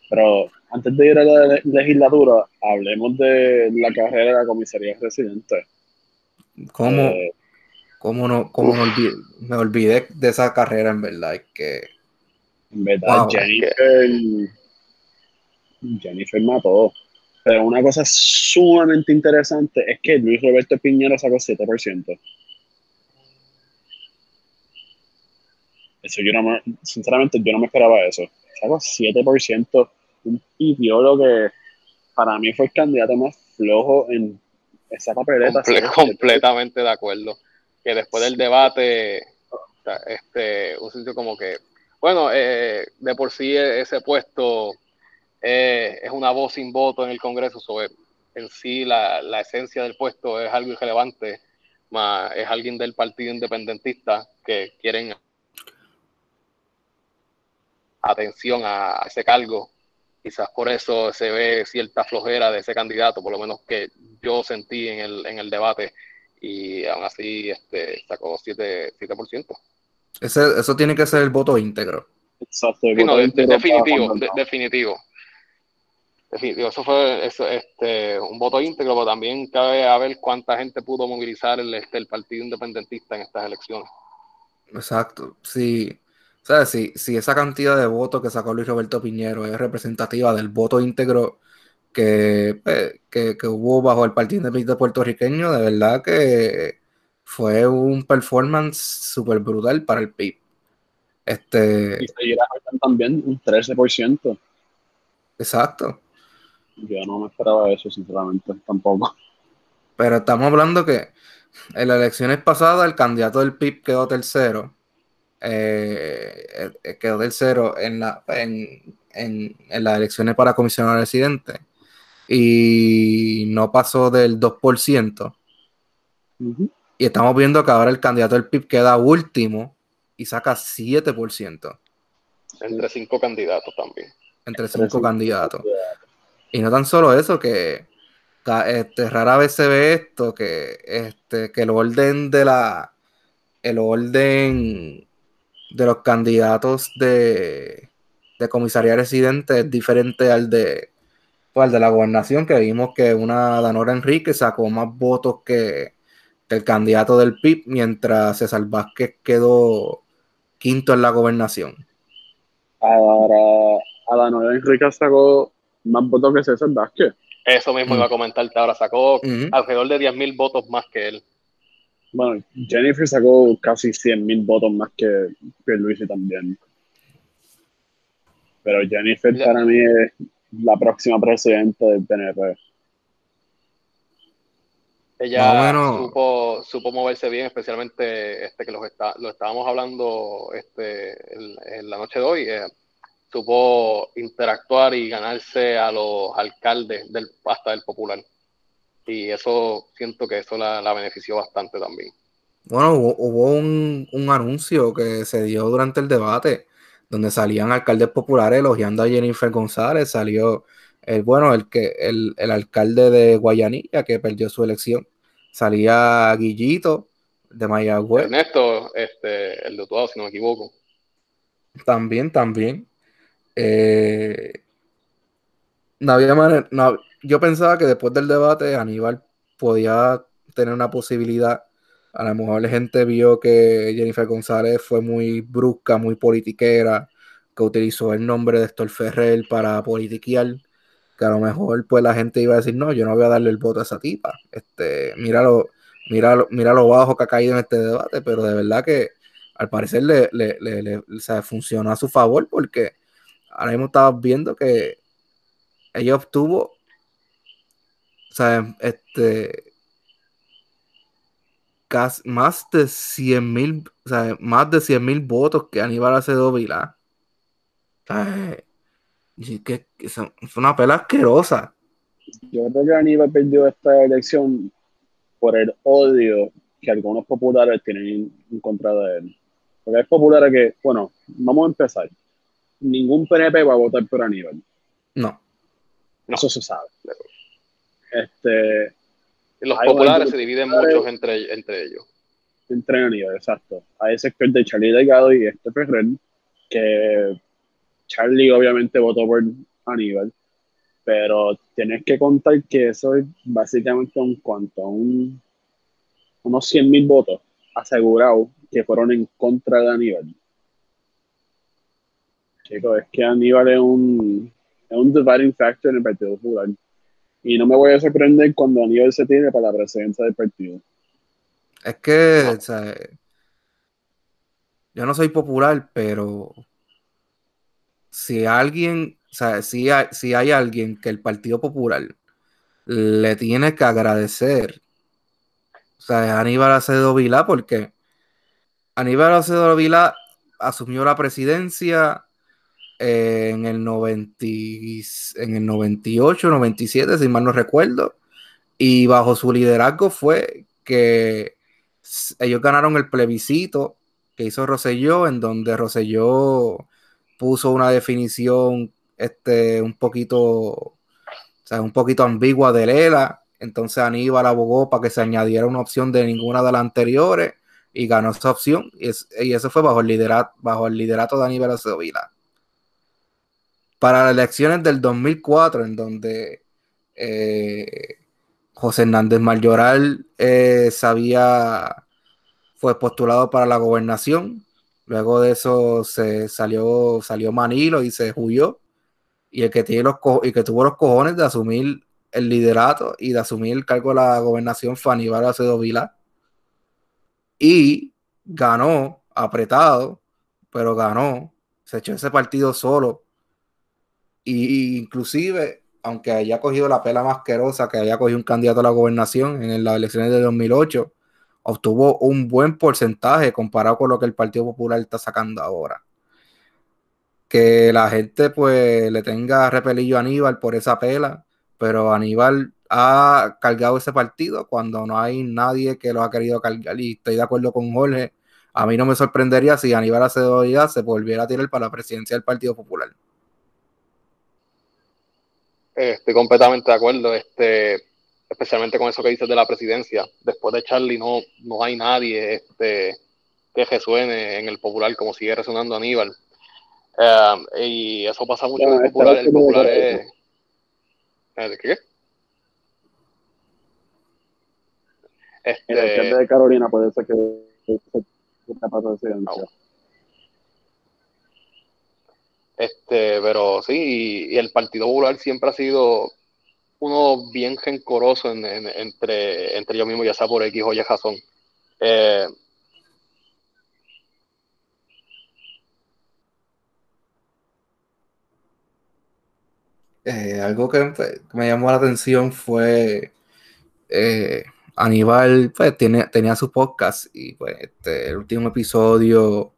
Pero antes de ir a la legislatura, hablemos de la carrera de la comisaría residente. ¿Cómo, eh, cómo no cómo me, olvidé, me olvidé de esa carrera, en verdad? Es que... En verdad, wow, Jennifer... Es que... Jennifer mató. Pero una cosa sumamente interesante es que Luis Roberto Piñero sacó siete por ciento. Eso yo no me, sinceramente, yo no me esperaba eso. Sacó siete por ciento. Un ideólogo que para mí fue el candidato más flojo en esa papeleta. Comple- ¿sí? Completamente de acuerdo. Que después del debate, o sea, este, un sitio como que, bueno, eh, de por sí ese puesto eh, es una voz sin voto en el Congreso. Sobre, en sí, la, la esencia del puesto es algo irrelevante, más es alguien del partido independentista que quieren atención a, a ese cargo. Quizás por eso se ve cierta flojera de ese candidato, por lo menos que yo sentí en el, en el debate, y aún así este, sacó siete por ciento. Ese, eso tiene que ser el voto íntegro. Exacto. El sí, voto no, íntegro de, definitivo, de, definitivo. Definitivo. Eso fue eso, este, un voto íntegro, pero también cabe a ver cuánta gente pudo movilizar el, este, el partido independentista en estas elecciones. Exacto, sí. O sea, si, si esa cantidad de votos que sacó Luis Roberto Piñero es representativa del voto íntegro que, que, que hubo bajo el Partido Independiente Puertorriqueño, de verdad que fue un performance súper brutal para el P I B. Este... Y seguirá también un trece por ciento. Exacto. Yo no me esperaba eso, sinceramente, tampoco. Pero estamos hablando que en las elecciones pasadas el candidato del P I B quedó tercero. Eh, eh, quedó tercero en, la, en, en, en las elecciones para comisionado residente y no pasó del dos por ciento. Uh-huh. Y estamos viendo que ahora el candidato del P I B queda último y saca siete por ciento. Entre cinco candidatos también. entre cinco candidatos. Y no tan solo eso, que este, rara vez se ve esto, que, este, que el orden de la el orden de los candidatos de, de comisaría residente es diferente al de pues, al de la gobernación, que vimos que una Danora Enrique sacó más votos que, que el candidato del P I B, mientras César Vázquez quedó quinto en la gobernación. Ahora, Adanora Enrique sacó más votos que César Vázquez. Eso mismo mm. iba a comentarte ahora. Sacó uh-huh. alrededor de diez mil votos más que él. Bueno, Jennifer sacó casi cien mil votos más que Pierluisi también. Pero Jennifer Le- para mí es la próxima presidenta del P N P. Ella no, bueno. supo, supo moverse bien, especialmente este que los está, lo estábamos hablando este, en, en la noche de hoy. Eh, supo interactuar y ganarse a los alcaldes del, hasta del Popular. Y eso, siento que eso la, la benefició bastante también. Bueno, hubo, hubo un, un anuncio que se dio durante el debate, donde salían alcaldes populares elogiando a Jennifer González. Salió el bueno el que el, el alcalde de Guayanilla, que perdió su elección. Salía Guillito de Mayagüez. Ernesto, este, el de Utuado, si no me equivoco. También, también. Eh, no había manera... No, yo pensaba que después del debate Aníbal podía tener una posibilidad. A lo mejor la gente vio que Jennifer González fue muy brusca, muy politiquera, que utilizó el nombre de Héctor Ferrer para politiquear, que a lo mejor pues la gente iba a decir, no, yo no voy a darle el voto a esa tipa. Este, míralo, míralo, míralo bajo que ha caído en este debate, pero de verdad que al parecer le, le, le, le o sea, funcionó a su favor, porque ahora mismo estabas viendo que ella obtuvo, o sea, este, casi, más de cien mil, o sea, más de cien mil votos que Aníbal Acevedo Vilá. Ay, que, que son, es una pela asquerosa. Yo creo que Aníbal perdió esta elección por el odio que algunos populares tienen en contra de él. Porque hay populares que, bueno, vamos a empezar. Ningún P N P va a votar por Aníbal. No. Eso se sabe. Este, los populares se dividen muchos entre, entre ellos. Entre Aníbal, exacto. Hay ese sector de Charlie Delgado y Héctor Ferrer, que Charlie obviamente votó por Aníbal, pero tienes que contar que eso es básicamente un cuanto, un, unos cien mil votos asegurados que fueron en contra de Aníbal. Chicos, es que Aníbal es un, es un dividing factor en el Partido Popular. Y no me voy a sorprender cuando Aníbal se tire para la presidencia del partido. Es que, no. O sea, yo no soy popular, pero si alguien, o sea, si hay, si hay alguien que el Partido Popular le tiene que agradecer, o sea, es Aníbal Acevedo Vilá, porque Aníbal Acevedo Vilá asumió la presidencia en el noventa, en el noventa y ocho, noventa y siete, si mal no recuerdo, y bajo su liderazgo fue que ellos ganaron el plebiscito que hizo Rosselló, en donde Rosselló puso una definición este, un poquito o sea, un poquito ambigua de Lela, entonces Aníbal abogó para que se añadiera una opción de ninguna de las anteriores y ganó esa opción, y, es, y eso fue bajo el, liderato, bajo el liderato de Aníbal Acevedo Vilá. Para las elecciones del dos mil cuatro, en donde eh, José Hernández Mayoral eh, sabía, fue postulado para la gobernación, luego de eso se salió, salió Manilo y se huyó, y el que, tiene los co- y que tuvo los cojones de asumir el liderato y de asumir el cargo de la gobernación fue Aníbal Acevedo Vilá, y ganó apretado, pero ganó, se echó ese partido solo. Y inclusive, aunque haya cogido la pela más asquerosa que haya cogido un candidato a la gobernación en las elecciones de dos mil ocho, obtuvo un buen porcentaje comparado con lo que el Partido Popular está sacando ahora. Que la gente pues le tenga repelillo a Aníbal por esa pela, pero Aníbal ha cargado ese partido cuando no hay nadie que lo ha querido cargar. Y estoy de acuerdo con Jorge, a mí no me sorprendería si Aníbal Acevedo Vilá se volviera a tirar para la presidencia del Partido Popular. Eh, estoy completamente de acuerdo, este, especialmente con eso que dices de la presidencia. Después de Charlie no, no hay nadie este, que resuene en el popular como sigue resonando Aníbal. Um, y eso pasa mucho no, en el popular. El popular es... ¿El qué? Este... En el caso de Carolina puede ser que está pasando presidencia. Este, pero sí, y, y el Partido Popular siempre ha sido uno bien rencoroso en, en, entre, entre ellos mismos, ya sea por X o Y razón. Eh, eh, algo que me llamó la atención fue eh, Aníbal, pues, tiene, tenía su podcast y pues este, el último episodio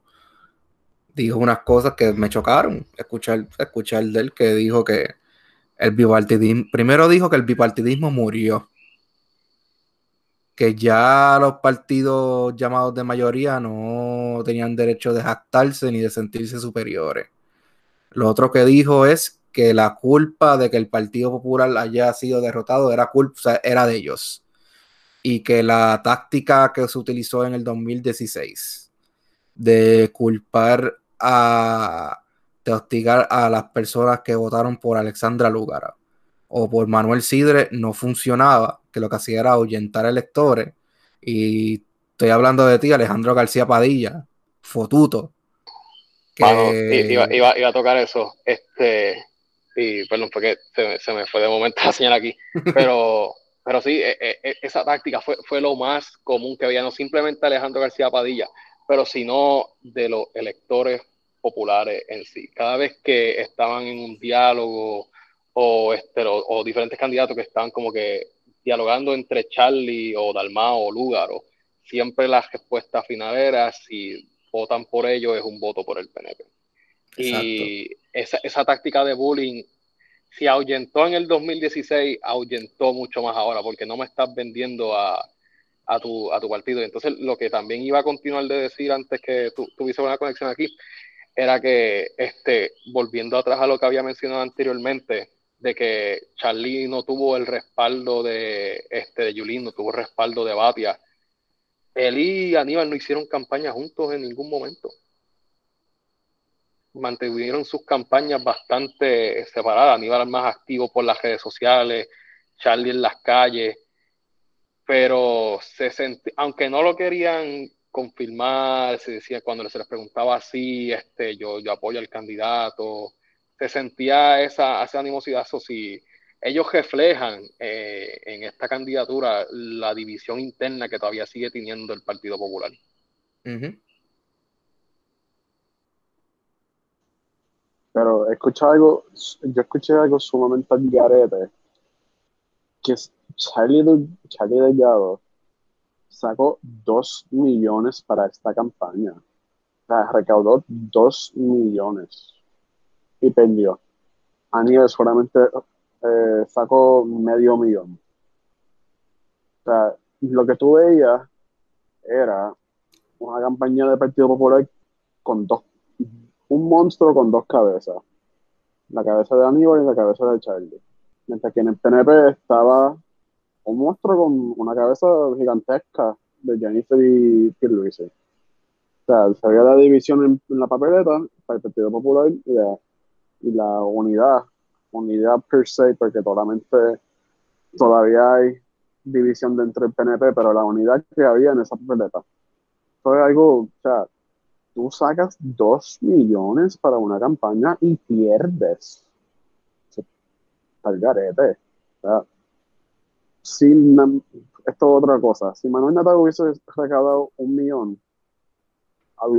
dijo unas cosas que me chocaron escuchar, escuchar de él, que dijo que el bipartidismo, primero dijo que el bipartidismo murió, que ya los partidos llamados de mayoría no tenían derecho de jactarse ni de sentirse superiores. Lo otro que dijo es que la culpa de que el Partido Popular haya sido derrotado era culpa, o sea, era de ellos, y que la táctica que se utilizó en el dos mil dieciséis de culpar a de hostigar a las personas que votaron por Alexandra Lúgaro o por Manuel Sidre no funcionaba, que lo que hacía era ahuyentar electores. Y estoy hablando de ti, Alejandro García Padilla, fotuto. Que... Mano, iba, iba, iba a tocar eso, este, y perdón, porque se, se me fue de momento la señal aquí, pero pero sí, esa táctica fue, fue lo más común que había, no simplemente Alejandro García Padilla, pero sino de los electores populares en sí. Cada vez que estaban en un diálogo o, este, o, o diferentes candidatos que estaban como que dialogando entre Charlie o Dalmau o Lúgaro, siempre la respuesta final era si votan por ellos es un voto por el P N P. Exacto. Y esa, esa táctica de bullying, si ahuyentó en el dos mil dieciséis, ahuyentó mucho más ahora, porque no me estás vendiendo a A tu, a tu partido. Entonces, lo que también iba a continuar de decir antes que tu, tuviese una conexión aquí, era que, este, volviendo atrás a lo que había mencionado anteriormente, de que Charlie no tuvo el respaldo de, este, de Yulín, no tuvo el respaldo de Batia. Él y Aníbal no hicieron campaña juntos en ningún momento. Mantuvieron sus campañas bastante separadas. Aníbal más activo por las redes sociales, Charlie en las calles, pero se sentía, aunque no lo querían confirmar, se decía cuando se les preguntaba así, este, yo, yo apoyo al candidato, se sentía esa, esa animosidad. O si ellos reflejan eh, en esta candidatura la división interna que todavía sigue teniendo el Partido Popular. Uh-huh. Pero escuché algo, yo escuché algo sumamente al garete, que es Charlie, Charlie Delgado sacó dos millones para esta campaña. O sea, recaudó dos millones y perdió. Aníbal solamente eh, sacó medio millón. O sea, lo que tú veías era una campaña de Partido Popular con dos, un monstruo con dos cabezas. La cabeza de Aníbal y la cabeza de Charlie. Mientras que en el P N P estaba un monstruo con una cabeza gigantesca de Jennifer y Pierluisi. O sea, se veía la división en, en la papeleta para el Partido Popular y la, y la unidad, unidad per se, porque solamente todavía hay división dentro del P N P, pero la unidad que había en esa papeleta. Entonces algo, o sea, tú sacas dos millones para una campaña y pierdes. Al garete. O sea, sin, esto es otra cosa. Si Manuel Natal hubiese recaudado un millón,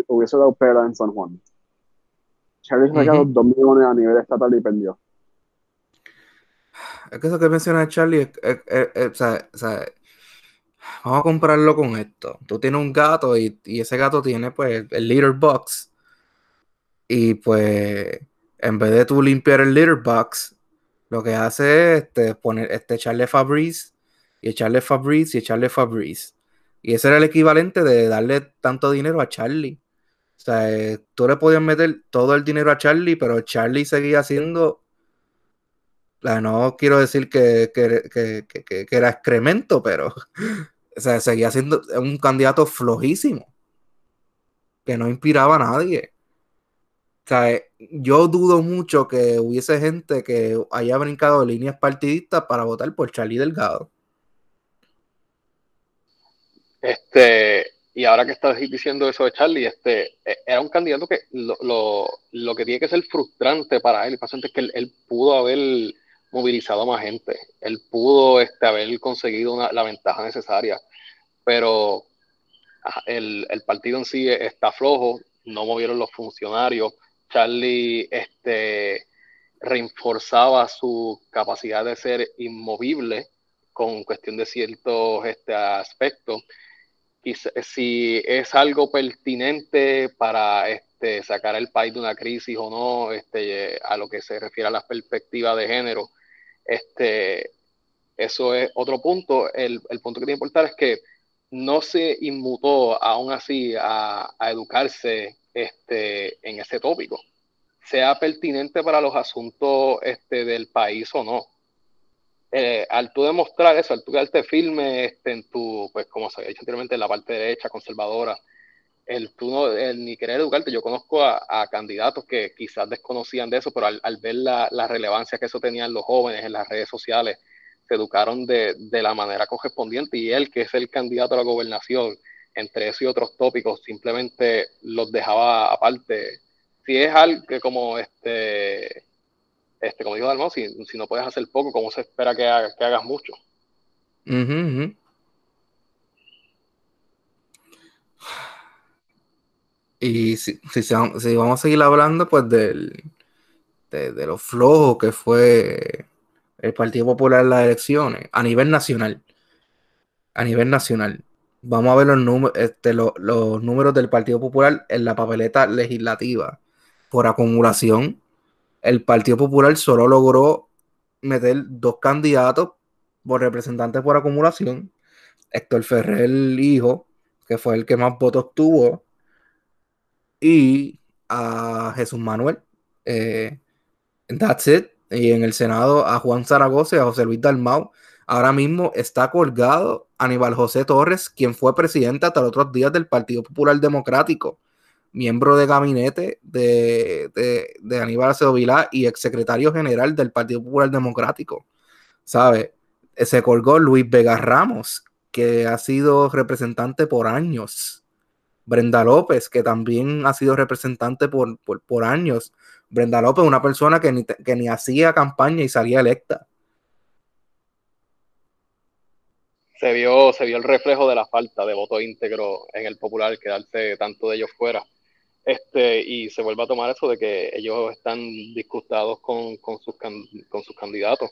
hubiese dado pera en San Juan. Charlie recaudó uh-huh. dos millones a nivel estatal y perdió. Es que eso que menciona Charlie, es, es, es, es, o sea, o sea, vamos a compararlo con esto. Tú tienes un gato y, y ese gato tiene pues el litter box. Y pues en vez de tú limpiar el litter box, lo que hace es este, poner, este, echarle Fabrice y echarle Fabrice y echarle Fabrice. Y ese era el equivalente de darle tanto dinero a Charlie. O sea, eh, tú le podías meter todo el dinero a Charlie, pero Charlie seguía siendo no quiero decir que, que, que, que, que era excremento, pero o sea, seguía siendo un candidato flojísimo, que no inspiraba a nadie. O sea, yo dudo mucho que hubiese gente que haya brincado líneas partidistas para votar por Charlie Delgado. Este, y ahora que estás diciendo eso de Charlie, este, era un candidato que lo, lo, lo que tiene que ser frustrante para él, paciente, es que él, él pudo haber movilizado a más gente, él pudo este, haber conseguido una, la ventaja necesaria, pero el, el partido en sí está flojo, no movieron los funcionarios. Charlie este, reforzaba su capacidad de ser inmovible con cuestión de ciertos este, aspectos. Y si es algo pertinente para este, sacar al país de una crisis o no, este, a lo que se refiere a las perspectivas de género, este, eso es otro punto. El, el punto que tiene que importar es que no se inmutó aún así a, a educarse este, en ese tópico, sea pertinente para los asuntos este, del país o no. Eh, al tú demostrar eso, al tú quedarte firme este, en tu, pues como se había dicho anteriormente, en la parte derecha, conservadora, el tú no, el, ni querer educarte. Yo conozco a, a candidatos que quizás desconocían de eso, pero al, al ver la, la relevancia que eso tenían los jóvenes en las redes sociales, se educaron de, de la manera correspondiente, y él, que es el candidato a la gobernación, entre eso y otros tópicos, simplemente los dejaba aparte. Si es algo que como este... Este, como dijo Dalmau, si, si no puedes hacer poco, ¿cómo se espera que, haga, que hagas mucho? Uh-huh, uh-huh. Y si, si, si vamos a seguir hablando, pues, del, de, de lo flojo que fue el Partido Popular en las elecciones, a nivel nacional. A nivel nacional. Vamos a ver los, num- este, lo, los números del Partido Popular en la papeleta legislativa. Por acumulación, el Partido Popular solo logró meter dos candidatos por representantes por acumulación. Héctor Ferrer, el hijo, que fue el que más votos tuvo, y a Jesús Manuel. Eh, that's it. Y en el Senado a Juan Zaragoza y a José Luis Dalmau. Ahora mismo está colgado Aníbal José Torres, quien fue presidente hasta los otros días del Partido Popular Democrático, miembro de gabinete de, de, de Aníbal Acevedo Vilá y exsecretario general del Partido Popular Democrático, ¿sabe? Se colgó Luis Vega Ramos, que ha sido representante por años. Brenda López, que también ha sido representante por, por, por años. Brenda López, una persona que ni, que ni hacía campaña y salía electa. Se vio, se vio el reflejo de la falta de voto íntegro en el popular, quedarse tanto de ellos fuera. Este, y se vuelve a tomar eso de que ellos están disgustados con, con, sus, can, con sus candidatos.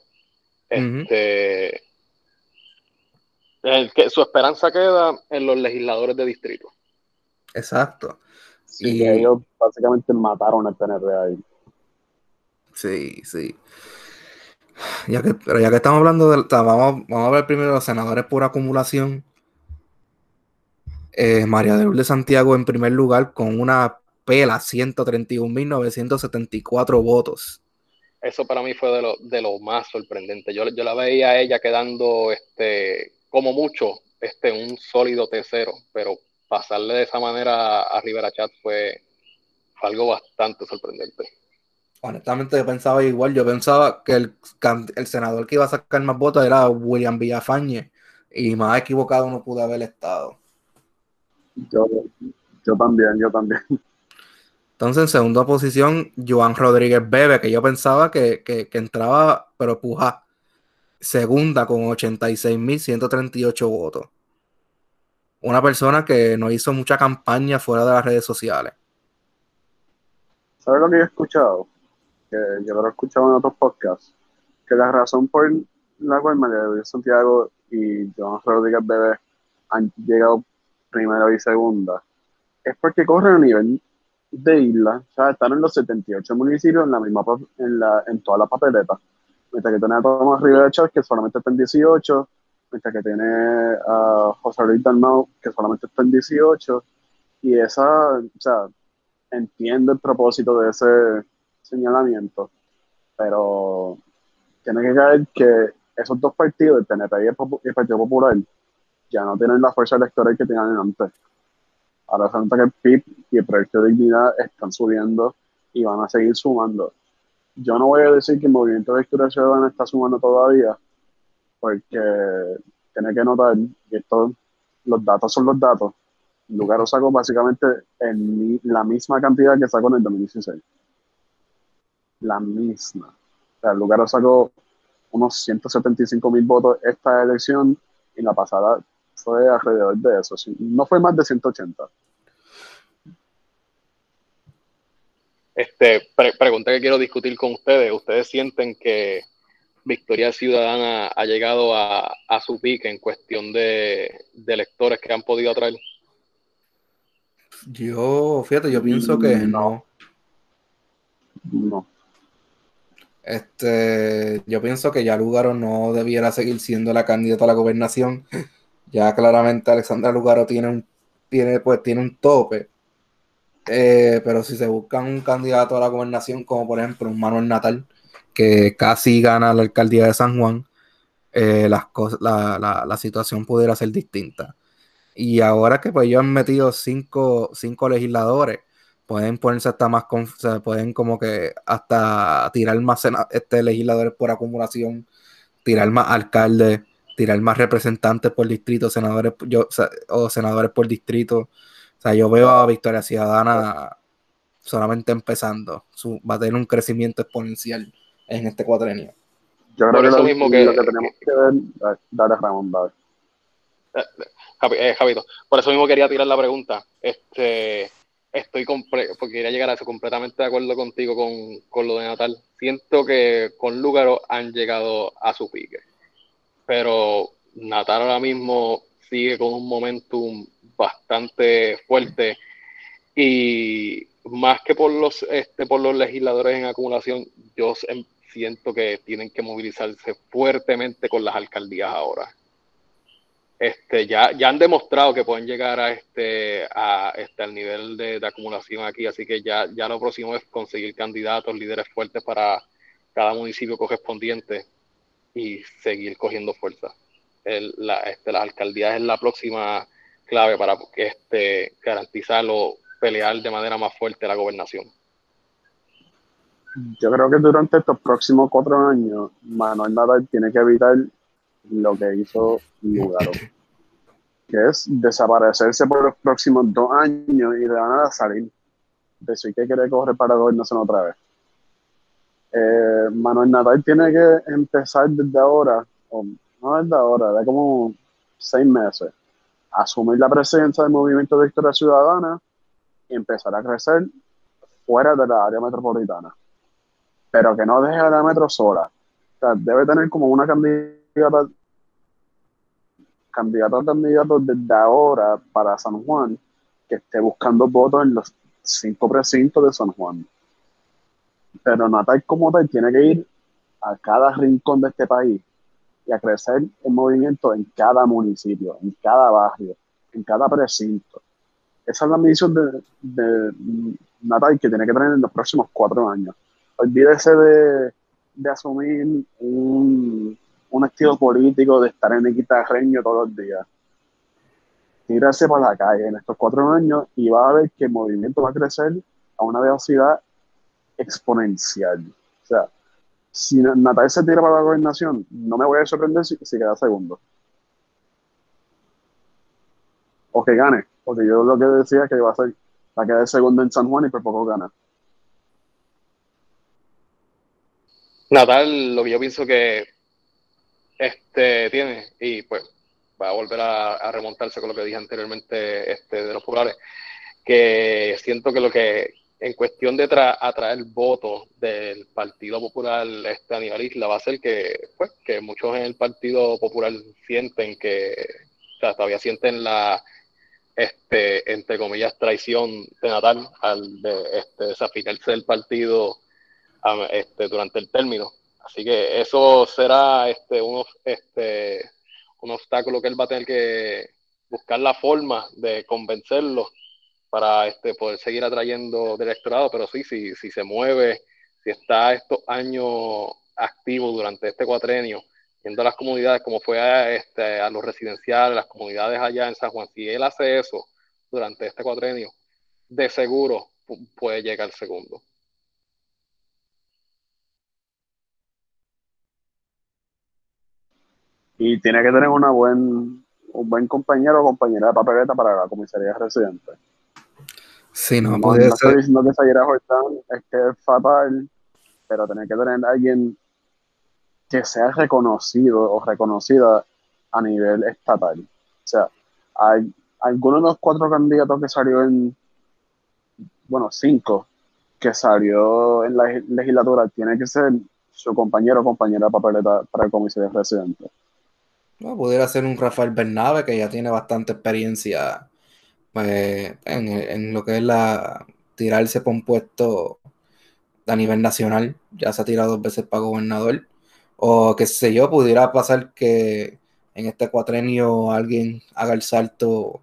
Este, uh-huh. el que, su esperanza queda en los legisladores de distrito. Exacto. Sí, y que ellos básicamente mataron al P N R ahí. Sí, sí. Ya que, pero ya que estamos hablando, de, vamos, vamos a ver primero los senadores por acumulación. Eh, María de Lourdes Santiago en primer lugar con una pela, ciento treinta y un mil novecientos setenta y cuatro votos. Eso para mí fue de lo, de lo más sorprendente. Yo, yo la veía a ella quedando este, como mucho este, un sólido tercero, pero pasarle de esa manera a Rivera Schatz fue, fue algo bastante sorprendente. Honestamente yo pensaba igual, yo pensaba que el, el senador que iba a sacar más votos era William Villafañe, y más equivocado no pudo haber estado. Yo, yo también, yo también. Entonces, en segunda posición, Joan Rodríguez Bebe, que yo pensaba que, que, que entraba, pero puja. Segunda con ochenta y seis mil ciento treinta y ocho votos. Una persona que no hizo mucha campaña fuera de las redes sociales. ¿Sabes lo que he escuchado? Que yo lo he escuchado en otros podcasts. Que la razón por la cual María de Santiago y Joan Rodríguez Bebe han llegado primera y segunda, es porque corren a nivel de isla, o sea, están en los setenta y ocho municipios en la misma en, la, en toda la papeleta, mientras que tiene a Tomás Rivera Schatz, que solamente está en dieciocho, mientras que tiene a José Luis Dalmau, que solamente está en dieciocho, y esa, o sea, entiendo el propósito de ese señalamiento, pero tiene que caer que esos dos partidos, el P N P y el, Pop y el Partido Popular, ya no tienen la fuerza electoral que tenían antes. Ahora falta que el P I B y el Proyecto de Dignidad están subiendo y van a seguir sumando. Yo no voy a decir que el Movimiento de Victoria Ciudadana está sumando todavía, porque tiene que notar que esto, los datos son los datos. Lúgaro sacó básicamente en la misma cantidad que sacó en el dos mil dieciséis. La misma. O sea, Lúgaro sacó unos ciento setenta y cinco mil votos esta elección y la pasada fue alrededor de eso. No fue más de ciento ochenta. Este, pre pregunta que quiero discutir con ustedes. ¿Ustedes sienten que Victoria Ciudadana ha llegado a, a su pique en cuestión de, de electores que han podido atraer? Yo, fíjate, yo pienso que no. No. Este, yo pienso que ya Lúgaro no debiera seguir siendo la candidata a la gobernación. Ya claramente Alexandra Lúgaro tiene un, tiene, pues, tiene un tope. Eh, pero si se buscan un candidato a la gobernación, como por ejemplo un Manuel Natal, que casi gana la alcaldía de San Juan, eh, las cosas, la, la, la situación pudiera ser distinta. Y ahora que pues ellos han metido cinco, cinco legisladores, pueden ponerse hasta más, o sea, pueden como que hasta tirar más este, legisladores por acumulación, tirar más alcaldes, tirar más representantes por distrito, senadores yo, o, sea, o senadores por distrito. O sea, yo veo a Victoria Ciudadana solamente empezando. Su, va a tener un crecimiento exponencial en este cuatrenio. Yo creo por que eso lo mismo que, que, que tenemos que ver, dar a Ramón Báez. Eh, Javito, por eso mismo quería tirar la pregunta. Este, estoy porque quería llegar a eso, completamente de acuerdo contigo con, con lo de Natal. Siento que con Lúgaro han llegado a su pique, pero Natal ahora mismo sigue con un momentum bastante fuerte y más que por los este, por los legisladores en acumulación, yo siento que tienen que movilizarse fuertemente con las alcaldías ahora. Este, ya, ya han demostrado que pueden llegar a este, a este, al nivel de, de acumulación aquí, así que ya, ya lo próximo es conseguir candidatos, líderes fuertes para cada municipio correspondiente y seguir cogiendo fuerza. El, la, este, las alcaldías es la próxima clave para este, garantizarlo, pelear de manera más fuerte la gobernación. Yo creo que durante estos próximos cuatro años, Manuel Natal tiene que evitar lo que hizo Lúgaro, que es desaparecerse por los próximos dos años y de la nada salir. Decir que quiere correr para gobernación otra vez. Eh, Manuel Natal tiene que empezar desde ahora, o no desde ahora, de como seis meses, asumir la presencia del Movimiento de Victoria Ciudadana y empezar a crecer fuera de la área metropolitana. Pero que no deje a la metro sola. O sea, debe tener como una candidata candidato a candidato desde ahora para San Juan que esté buscando votos en los cinco precintos de San Juan. Pero Natal como tal tiene que ir a cada rincón de este país y a crecer el movimiento en cada municipio, en cada barrio, en cada precinto. Esa es la misión de, de Natal que tiene que tener en los próximos cuatro años. Olvídese de, de asumir un un estilo político de estar en el guitarreño todos los días. Tírase por la calle en estos cuatro años y va a ver que el movimiento va a crecer a una velocidad exponencial. O sea, si Natal se tira para la gobernación, no me voy a sorprender si, si queda segundo. O que gane, porque yo lo que decía es que va a, ser, va a quedar segundo en San Juan y por poco gana. Natal, lo que yo pienso que Este tiene, y pues va a volver a, a remontarse con lo que dije anteriormente este, de los populares, que siento que lo que en cuestión de tra atraer votos del Partido Popular este, a nivel isla va a ser que, pues, que muchos en el Partido Popular sienten que, o sea, todavía sienten la, este, entre comillas, traición de Natal al de, este, desafiarse del partido a, este, durante el término. Así que eso será este, uno, este, un obstáculo que él va a tener que buscar la forma de convencerlo para este, poder seguir atrayendo del electorado. Pero sí, si sí, sí se mueve, si está estos años activo durante este cuatrenio, yendo a las comunidades, como fue a, este, a los residenciales, las comunidades allá en San Juan, si él hace eso durante este cuatrenio, de seguro puede llegar al segundo. Y tiene que tener una buen, un buen compañero o compañera de papeleta para la comisaría residente. Sí, no, no podría ser. No estoy diciendo que Sayera Hortán es que es fatal, pero tiene que tener a alguien que sea reconocido o reconocida a nivel estatal. O sea, hay algunos de los cuatro candidatos que salió en, bueno, cinco, que salió en la legislatura, tiene que ser su compañero o compañera de papeleta para el comisaría residente. No, pudiera ser un Rafael Bernabe, que ya tiene bastante experiencia pues, en, en lo que es la tirarse por un puesto a nivel nacional. Ya se ha tirado dos veces para gobernador. O qué sé yo, pudiera pasar que en este cuatrenio alguien haga el salto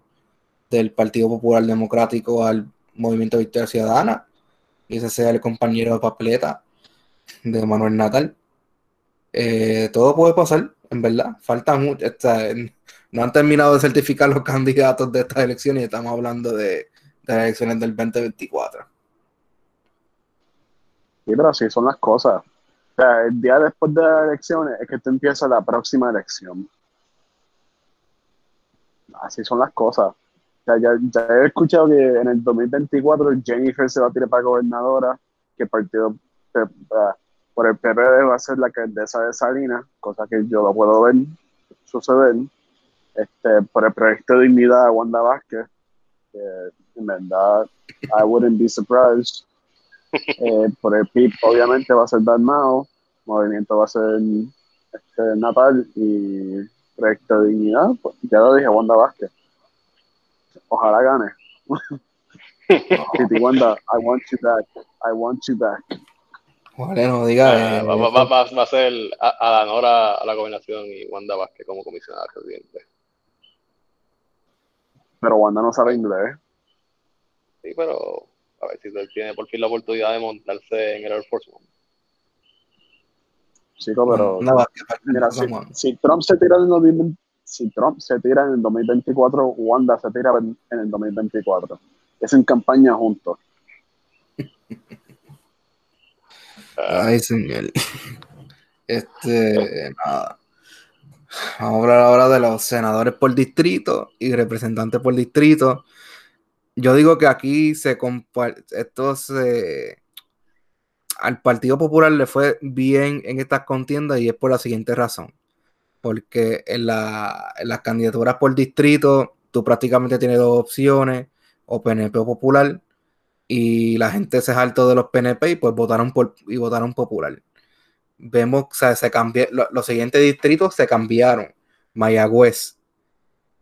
del Partido Popular Democrático al Movimiento Victoria Ciudadana y ese sea el compañero de papeleta de Manuel Natal. Eh, todo puede pasar. En verdad, falta mucho. Está, no han terminado de certificar los candidatos de estas elecciones y estamos hablando de, de las elecciones del veinte veinticuatro. Sí, pero así son las cosas. O sea, el día después de las elecciones es que te empieza la próxima elección. Así son las cosas. O sea, ya, ya he escuchado que en el dos mil veinticuatro Jennifer se va a tirar para gobernadora, que el partido... Uh, por el P P D va a ser la alcaldesa de Salinas, cosa que yo no puedo ver suceder. Este, por el proyecto de dignidad de Wanda Vázquez, que en verdad, I wouldn't be surprised. Eh, por el P I B, obviamente, va a ser Dalmau, movimiento va a ser este, Natal, y proyecto de dignidad, pues, ya lo dije, Wanda Vázquez. Ojalá gane. Titi Wanda, I want you back, I want you back. Vale, no diga. Eh, va, va, va, va a ser a, a la Nora a la gobernación y Wanda Vázquez como comisionada residente. Pero Wanda no sabe inglés. Sí, pero a ver si él tiene por fin la oportunidad de montarse en el Air Force One. Chico, pero. No, no, mira, si, si, Trump se tira en el, si Trump se tira en el dos mil veinticuatro, Wanda se tira en, en el dos mil veinticuatro. Es en campaña juntos. Ay, señor. Este, nada. Vamos a hablar ahora de los senadores por distrito y representantes por distrito. Yo digo que aquí se comparte. Esto se. Al Partido Popular le fue bien en estas contiendas y es por la siguiente razón: porque en, la, en las candidaturas por distrito, tú prácticamente tienes dos opciones: o P N P o Popular. Y la gente se hartó de los P N P y pues votaron por y votaron Popular. Vemos, o sea, se cambió, lo, los siguientes distritos se cambiaron. Mayagüez,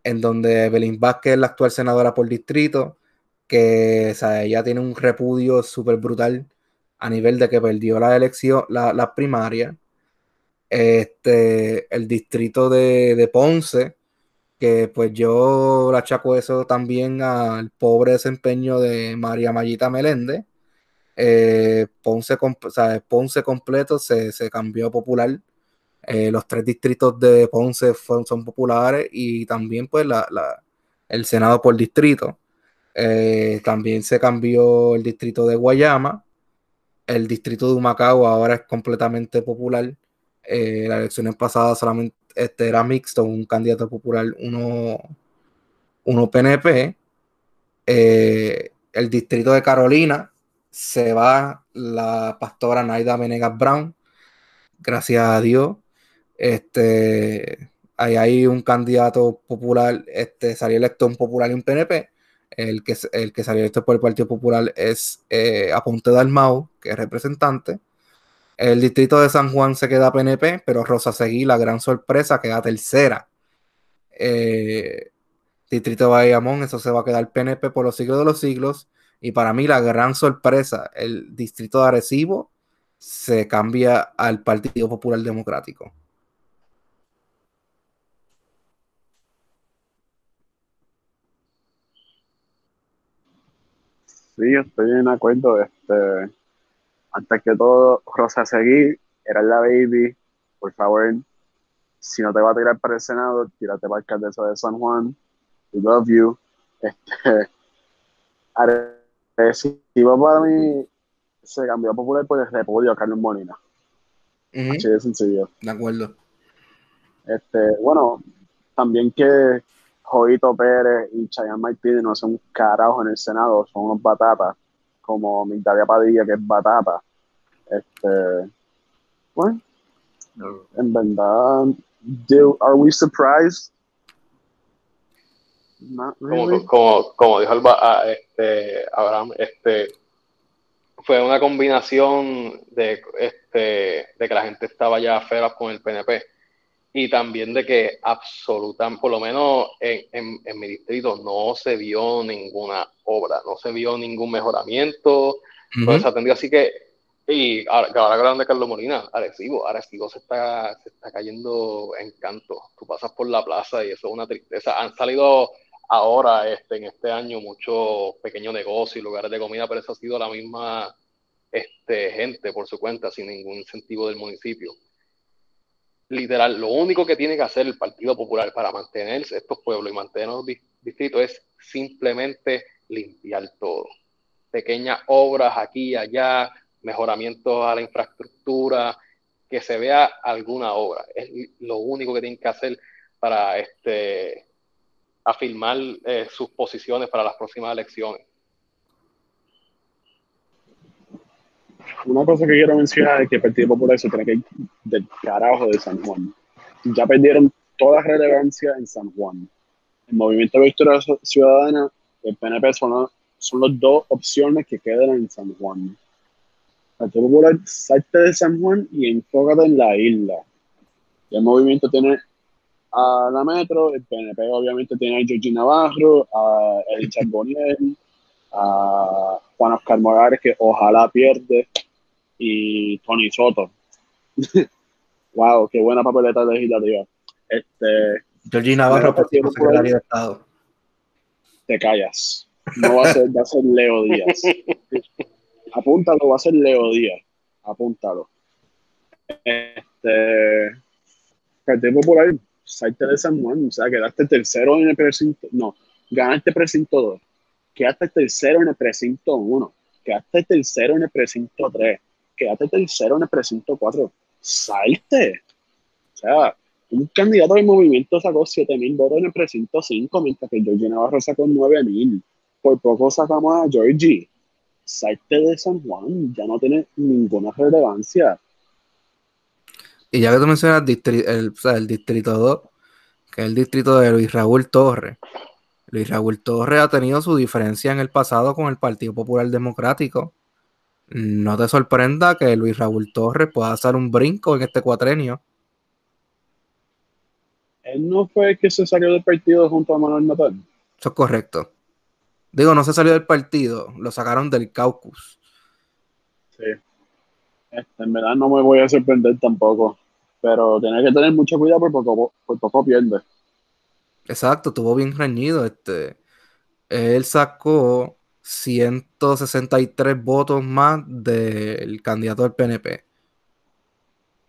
en donde Belín Vázquez es la actual senadora por distrito, que o sea, ella tiene un repudio súper brutal a nivel de que perdió la elección, la, la primaria. Este, el distrito de, de Ponce, que pues yo le achaco eso también al pobre desempeño de María Mayita Meléndez. Eh, Ponce, o sea, Ponce completo se, se cambió a Popular. Eh, los tres distritos de Ponce son, son populares y también pues la, la, el Senado por distrito. Eh, también se cambió el distrito de Guayama. El distrito de Humacao ahora es completamente popular. Eh, las elecciones pasadas solamente este era mixto, un candidato popular, uno, uno P N P. Eh, el distrito de Carolina se va la pastora Naida Venegas Brown, gracias a Dios. Este, ahí hay un candidato popular, este, salió electo un popular y un P N P. El que, el que salió electo por el Partido Popular es eh, Aponte Dalmau, que es representante. El distrito de San Juan se queda P N P, pero Rosa Seguí, la gran sorpresa, queda tercera. Eh, distrito de Bayamón, eso se va a quedar P N P por los siglos de los siglos. Y para mí la gran sorpresa, el distrito de Arecibo se cambia al Partido Popular Democrático. Sí, estoy en acuerdo. Este... Antes que todo, Rosa Seguí era la baby, por favor, si no te va a tirar para el Senado, tírate para alcaldesa de San Juan, we love you. Este, Arecibo para mí se cambió a popular por el repudio a Carlos Molina. Uh-huh. Así de sencillo. De acuerdo. Este, bueno, también que Jovito Pérez y Chayanne Martínez no hacen un carajo en el Senado, son unos batatas, como Migdalia Padilla, que es batata. Este, bueno, no. En verdad, do, are we surprised? Not really. Como, como, como dijo Alba, este, Abraham, este, fue una combinación de, este, de que la gente estaba ya fera con el P N P. Y también de que absolutamente, por lo menos en, en, en mi distrito, no se vio ninguna obra, no se vio ningún mejoramiento, uh-huh. Entonces atendió así que, y ahora que hablan de Carlos Molina, Arecibo, Arecibo se está, se está cayendo en canto, tú pasas por la plaza y eso es una tristeza. Han salido ahora, este, en este año, muchos pequeños negocios y lugares de comida, pero eso ha sido la misma este, gente por su cuenta, sin ningún incentivo del municipio. Literal, lo único que tiene que hacer el Partido Popular para mantener estos pueblos y mantener los distritos es simplemente limpiar todo. Pequeñas obras aquí y allá, mejoramientos a la infraestructura, que se vea alguna obra. Es lo único que tienen que hacer para este, afirmar eh, sus posiciones para las próximas elecciones. Una cosa que quiero mencionar es que el Partido Popular se tiene que ir del carajo de San Juan. Ya perdieron toda relevancia en San Juan. El Movimiento Victoria Ciudadana y el P N P son, la, son las dos opciones que quedan en San Juan. El Partido Popular salte de San Juan y enfócate en la isla. Y el Movimiento tiene a la Metro, el P N P obviamente tiene a Georgie Navarro, a El Charboniel, a Juan Oscar Morales, que ojalá pierde, y Tony Soto. Wow, qué buena papeleta legislativa. Este, Georgina Navarro, partido secretario de Estado. Te callas. No va a ser, va a ser Leo Díaz. Apúntalo, va a ser Leo Díaz. Apúntalo. Este, Partido Popular, salte de San Juan, o sea, quedaste tercero en el precinto. No, ganaste precinto dos. Quedaste tercero en el precinto uno, quedaste tercero en el precinto tres, quedaste tercero en el precinto cuatro. ¡Salte! O sea, un candidato del Movimiento sacó siete mil votos en el precinto cinco, mientras que Georgie Navarro sacó nueve mil. Por poco sacamos a Georgie. Salte de San Juan, ya no tiene ninguna relevancia. Y ya que tú mencionas el distrito, el, o sea, el distrito dos, que es el distrito de Luis Raúl Torres. Luis Raúl Torres ha tenido su diferencia en el pasado con el Partido Popular Democrático. No te sorprenda que Luis Raúl Torres pueda hacer un brinco en este cuatrenio. Él no fue el que se salió del partido junto a Manuel Natal. Eso es correcto. Digo, no se salió del partido, lo sacaron del caucus. Sí. Este, en verdad no me voy a sorprender tampoco, pero tenés que tener mucho cuidado por poco, por poco pierde. Exacto, estuvo bien reñido. Este, él sacó ciento sesenta y tres votos más del candidato del P N P.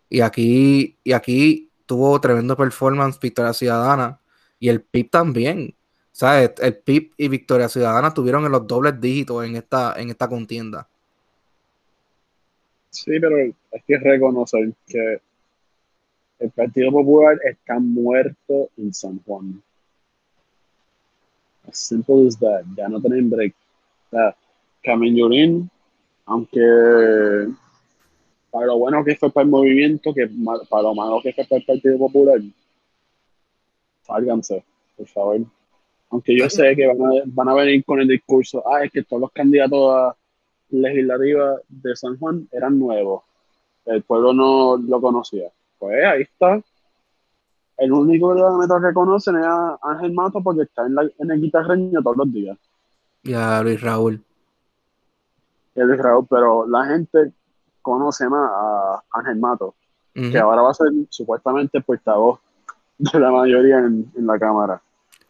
Y aquí, y aquí tuvo tremendo performance Victoria Ciudadana y el P I B también. O sea, el P I B y Victoria Ciudadana tuvieron en los dobles dígitos en esta, en esta contienda. Sí, pero hay que reconocer que el Partido Popular está muerto en San Juan. As simple as that. Ya no tienen break. Carmen Yurín, aunque para lo bueno que fue para el movimiento, que para lo malo que fue para el Partido Popular, sálganse, por favor. Aunque yo sé que van a, van a venir con el discurso, ah, es que todos los candidatos a legislativa de San Juan eran nuevos. El pueblo no lo conocía. Pues ahí está. El único de la Metro que conocen es a Ángel Mato porque está en, la, en el guitarreño todos los días. Y a Luis Raúl. Y a Luis Raúl, pero la gente conoce más a Ángel Mato, uh-huh. Que ahora va a ser supuestamente el portavoz de la mayoría en, en la Cámara.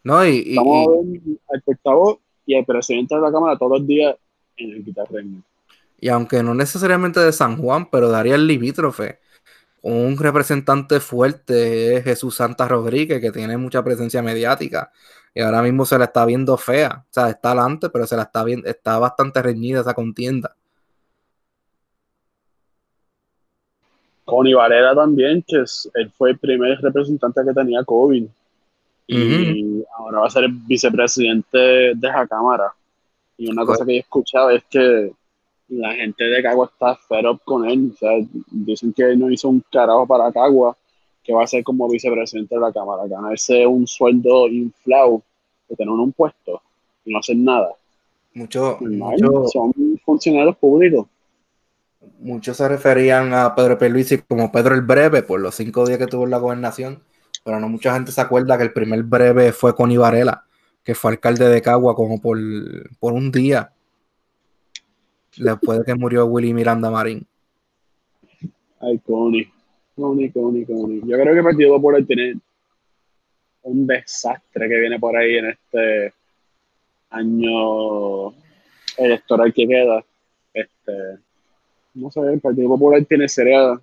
No, y, y, Estamos y, y, al portavoz y al presidente de la Cámara todos los días en el guitarreño. Y aunque no necesariamente de San Juan, pero daría el limítrofe. Un representante fuerte es Jesús Santa Rodríguez, que tiene mucha presencia mediática y ahora mismo se la está viendo fea. O sea, está adelante, pero se la está viendo, está bastante reñida esa contienda. Connie Varela también, que es, él fue el primer representante que tenía COVID. Y uh-huh. ahora va a ser el vicepresidente de la Cámara. Y una cosa que he escuchado es que la gente de Cagua está fed up con él. O sea, dicen que él no hizo un carajo para Cagua, que va a ser como vicepresidente de la Cámara. Ganarse un sueldo inflado, de tener un puesto y no hacer nada. Mucho, mucho, son funcionarios públicos. Muchos se referían a Pedro Pierluisi como Pedro el Breve por los cinco días que tuvo en la gobernación. Pero no mucha gente se acuerda que el primer breve fue Connie Varela, que fue alcalde de Cagua como por, por un día, después de que murió Willy Miranda Marín. Ay, Connie, Connie, Connie, Connie. Yo creo que el Partido Popular tiene un desastre que viene por ahí en este año electoral que queda. Este, no sé, el Partido Popular tiene serios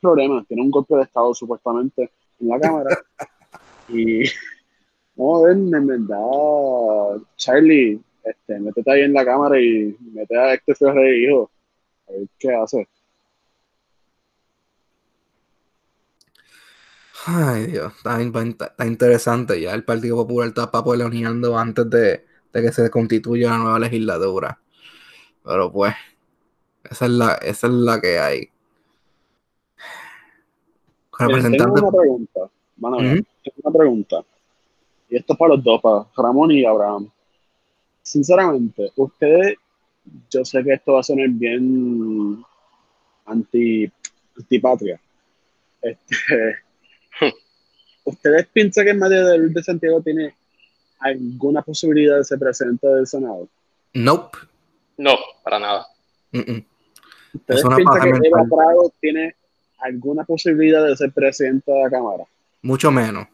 problemas, tiene un golpe de Estado supuestamente en la Cámara. Y vamos a ver, en verdad, Charlie, este, métete ahí en la Cámara y mete a Héctor Ferrer, hijo, a ver qué hace. Ay, Dios, está, está interesante. Ya el Partido Popular está papoleoneando antes de, de que se constituya la nueva legislatura. Pero pues, esa es la, esa es la que hay. Representante... Tengo una pregunta, van a ver, uh-huh. tengo una pregunta, y esto es para los dos, para Ramón y Abraham. Sinceramente, ustedes, yo sé que esto va a sonar bien anti, antipatria, este, ¿ustedes piensan que María de Lourdes Santiago tiene alguna posibilidad de ser presidente del Senado? Nope. No, para nada. Uh-uh. ¿Ustedes piensan que Eva Prado tiene alguna posibilidad de ser presidenta de la Cámara? Mucho menos.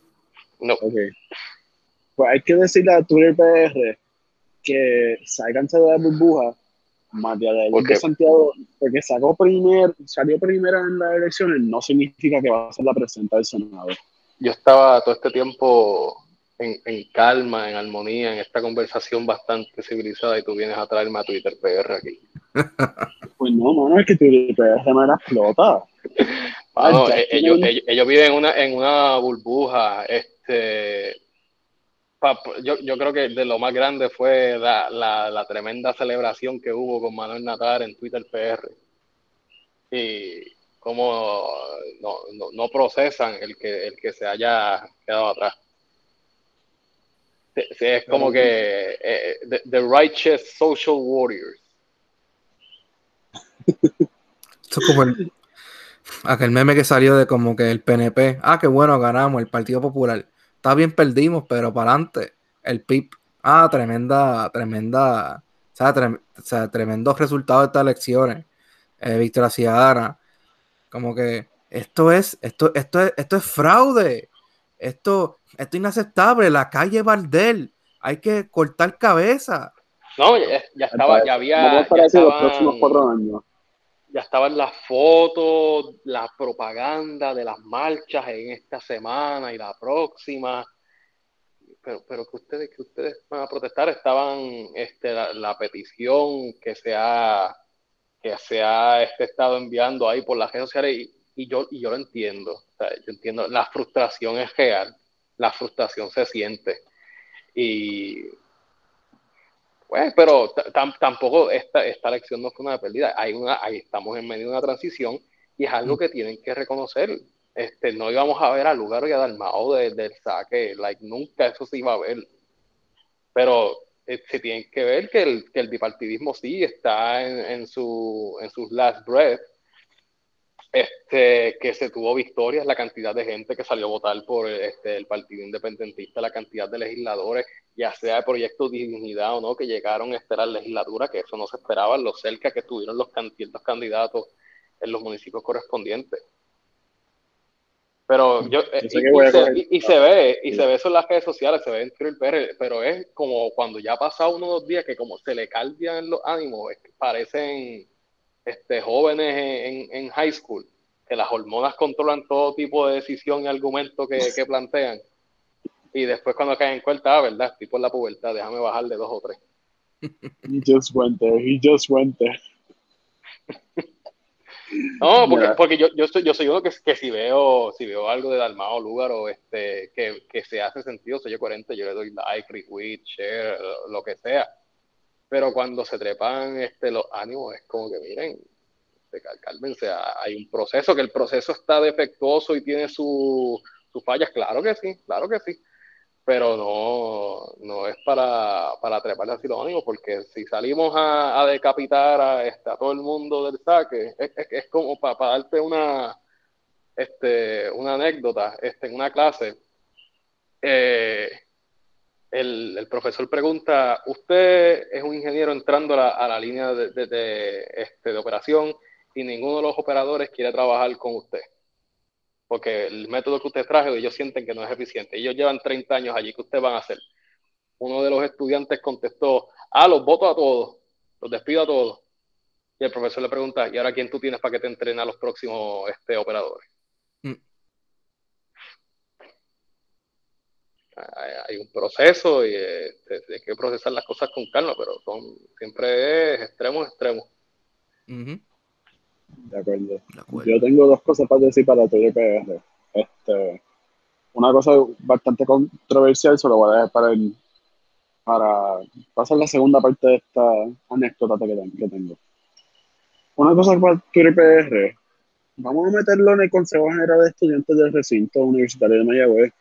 No. Okay. Pues hay que decirle a Twitter P R que salganse de la burbuja. María de Lourdes okay. Santiago, porque sacó primer, salió primera en las elecciones, no significa que va a ser la presidenta del Senado. Yo estaba todo este tiempo en, en calma, en armonía, en esta conversación bastante civilizada, y tú vienes a traerme a Twitter P R aquí. Pues no, mano, es que Twitter P R me la explota. Mano, ellos, ellos, ellos viven en una, en una burbuja. Este, pa, yo, yo creo que de lo más grande fue la, la, la tremenda celebración que hubo con Manuel Natal en Twitter P R. Y cómo no, no, no procesan el que, el que se haya quedado atrás. Es como que eh, the, the righteous social warriors. Esto es como el... aquel meme que salió de como que el P N P, ah, qué bueno, ganamos. El Partido Popular, está bien, perdimos, pero para adelante. El P I B, ah, tremenda, tremenda, o sea, trem, o sea tremendos resultados de estas elecciones. Eh, Victoria Ciudadana, como que esto es, esto, esto es, esto es fraude, esto, esto es inaceptable. La calle Valdel, hay que cortar cabeza. No, ya, ya estaba, ya había. ¿Qué les los próximos cuatro años? Ya estaban las fotos, la propaganda de las marchas en esta semana y la próxima. Pero, pero que ustedes, que ustedes van a protestar, estaban este, la, la petición que se ha, que se ha este, estado enviando ahí por las redes sociales, y, y yo, y yo lo entiendo. O sea, yo entiendo, la frustración es real, la frustración se siente. Y pues, pero t- tampoco esta, esta elección no fue una pérdida. Hay una, ahí estamos en medio de una transición y es algo que tienen que reconocer. Este, no íbamos a ver a Lúgaro y a Dalmau del de saque, like, nunca eso se iba a ver. Pero eh, se tienen que ver que el, que el bipartidismo sí está en, en, su, en sus last breath, este, que se tuvo victorias, la cantidad de gente que salió a votar por este, el Partido Independentista, la cantidad de legisladores, ya sea de Proyecto Dignidad o no, que llegaron a la legislatura, que eso no se esperaba, lo cerca que estuvieron los ciertos candidatos en los municipios correspondientes. Pero yo, yo y, y, se, y, y se ve, y sí. se ve eso en las redes sociales, se ve en Twitter P R, pero es como cuando ya ha pasado uno o dos días que como se le caldean los ánimos, es que parecen este, jóvenes en, en, en high school, que las hormonas controlan todo tipo de decisión y argumento que, que plantean. Y después cuando caen en cuenta, ah, verdad, tipo en la pubertad, déjame bajarle dos o tres. He just went there, he just went there. No, porque, yeah. porque yo, yo, soy, yo soy uno que, que si veo si veo algo de Dalmau, Lúgaro, este, que, que se hace sentido, soy yo coherente, yo le doy like, retweet, share, lo, lo que sea. Pero cuando se trepan este, los ánimos, es como que miren, cálmense, hay un proceso, que el proceso está defectuoso y tiene su, sus fallas, claro que sí, claro que sí. Pero no, no es para, para treparle así los ánimos, porque si salimos a, a decapitar a, este, a todo el mundo del saque, es, es, es como para pa darte una, este, una anécdota, este, en una clase, eh, el, el profesor pregunta, usted es un ingeniero entrando a la, a la línea de, de, de, este, de operación y ninguno de los operadores quiere trabajar con usted, porque el método que usted trajo ellos sienten que no es eficiente. Ellos llevan treinta años allí, ¿qué ustedes van a hacer? Uno de los estudiantes contestó, ah, los voto a todos, los despido a todos. Y el profesor le pregunta, ¿y ahora quién tú tienes para que te entrene a los próximos este, operadores? Mm. Hay, hay un proceso y eh, hay que procesar las cosas con calma, pero son, siempre es extremos, extremos. Mm-hmm. De acuerdo. De acuerdo. Yo tengo dos cosas para decir para T G P R. Este, una cosa bastante controversial, se lo voy a dejar para, el, para pasar la segunda parte de esta anécdota que tengo. Una cosa para T G P R. Vamos a meterlo en el Consejo General de Estudiantes del Recinto Universitario de Mayagüez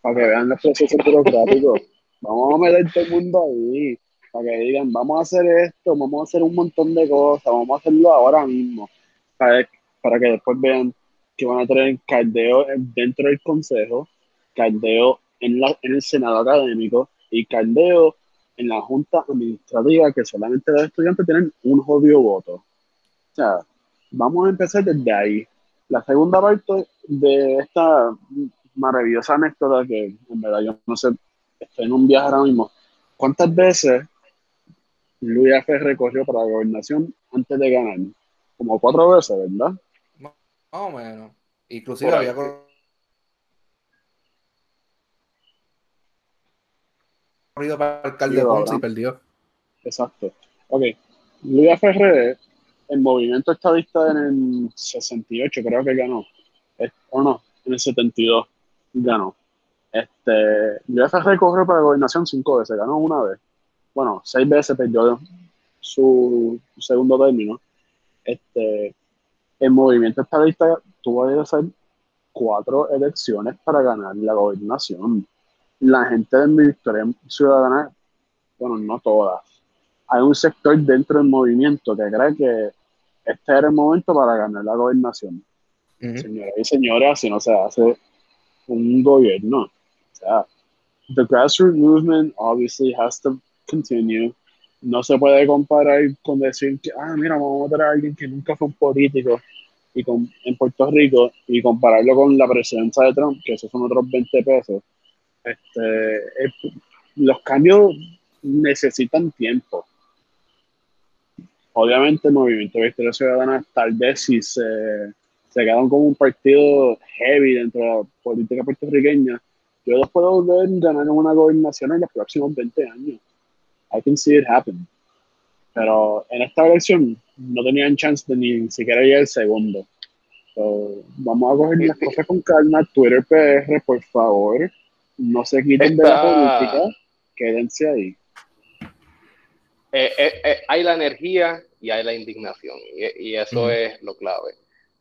para que vean los procesos burocráticos. Vamos a meter todo el mundo ahí. Para que digan, vamos a hacer esto, vamos a hacer un montón de cosas, vamos a hacerlo ahora mismo. Para, para que después vean que van a tener caldeo dentro del consejo, caldeo en, la, en el Senado académico y caldeo en la Junta Administrativa, que solamente los estudiantes tienen un jodido voto. O sea, vamos a empezar desde ahí. La segunda parte de esta maravillosa anécdota, que en verdad yo no sé, estoy en un viaje ahora mismo. ¿Cuántas veces Luis A. Ferré corrió para la gobernación antes de ganar? Como cuatro veces, ¿verdad? Más o menos. Inclusive por había... corrido para el alcalde de Ponce y perdió. Exacto. Ok. Luis A. Ferré, el movimiento estadista en el sesenta y ocho, creo que ganó. O no, en el setenta y dos ganó. Este, Luis A. Ferré corrió para la gobernación cinco veces, ganó una vez. Bueno, seis veces perdió su segundo término. Este, el movimiento estadista tuvo que hacer cuatro elecciones para ganar la gobernación. La gente de mi Victoria Ciudadana, bueno, no todas. Hay un sector dentro del movimiento que cree que este era el momento para ganar la gobernación. Uh-huh. Señoras y señores, si no se hace un gobierno. O sea, the grassroots movement obviously has to continue. No se puede comparar con decir que, ah, mira, vamos a votar a alguien que nunca fue un político y con, en Puerto Rico y compararlo con la presidencia de Trump, que esos son otros veinte pesos. Este, es, los cambios necesitan tiempo. Obviamente el Movimiento de Victoria Ciudadana tal vez si se, se quedaron como un partido heavy dentro de la política puertorriqueña, yo los puedo volver a ganar en una gobernación en los próximos veinte años. I can see it happen. Pero en esta elección no tenían chance de ni siquiera llegar el segundo. So, vamos a coger las cosas con calma. Twitter P R, por favor, no se quiten esta... de la política. Quédense ahí. Eh, eh, eh, hay la energía y hay la indignación. Y, y eso mm. es lo clave.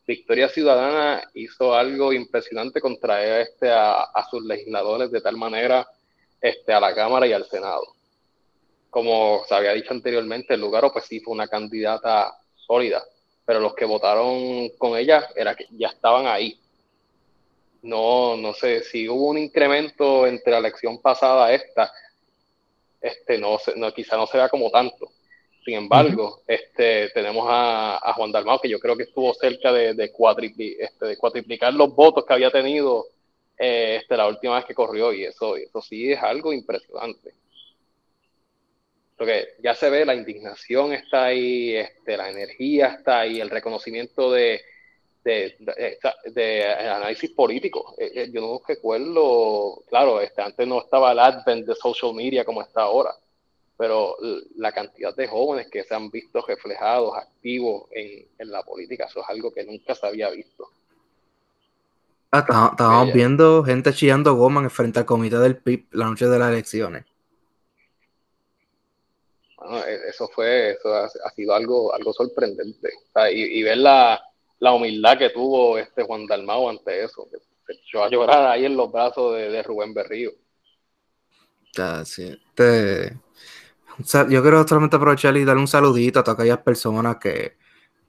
Victoria Ciudadana hizo algo impresionante con traer este a, a sus legisladores de tal manera este, a la Cámara y al Senado. Como se había dicho anteriormente, Lúgaro pues sí fue una candidata sólida, pero los que votaron con ella era que ya estaban ahí. No, no sé, si hubo un incremento entre la elección pasada a esta, este, no, no, quizá no se vea como tanto. Sin embargo, este, tenemos a, a Juan Dalmau, que yo creo que estuvo cerca de, de, cuatripli, este, de cuatriplicar los votos que había tenido eh, este, la última vez que corrió, y eso, y eso sí es algo impresionante. Porque ya se ve, la indignación está ahí, este, la energía está ahí, el reconocimiento de, de, de, de análisis político. Eh, yo no recuerdo, claro, este, antes no estaba el advent de social media como está ahora, pero la cantidad de jóvenes que se han visto reflejados, activos en, en la política, eso es algo que nunca se había visto. Ah, estábamos eh, viendo gente chillando goma en frente al comité del P I B la noche de las elecciones. Bueno, eso fue, eso ha, ha sido algo, algo sorprendente. O sea, y, y ver la, la humildad que tuvo este Juan Dalmau ante eso, que se echó a llorar ahí en los brazos de, de Rubén Berrío. Ah, sí. Te... Yo quiero solamente aprovechar y darle un saludito a todas aquellas personas que,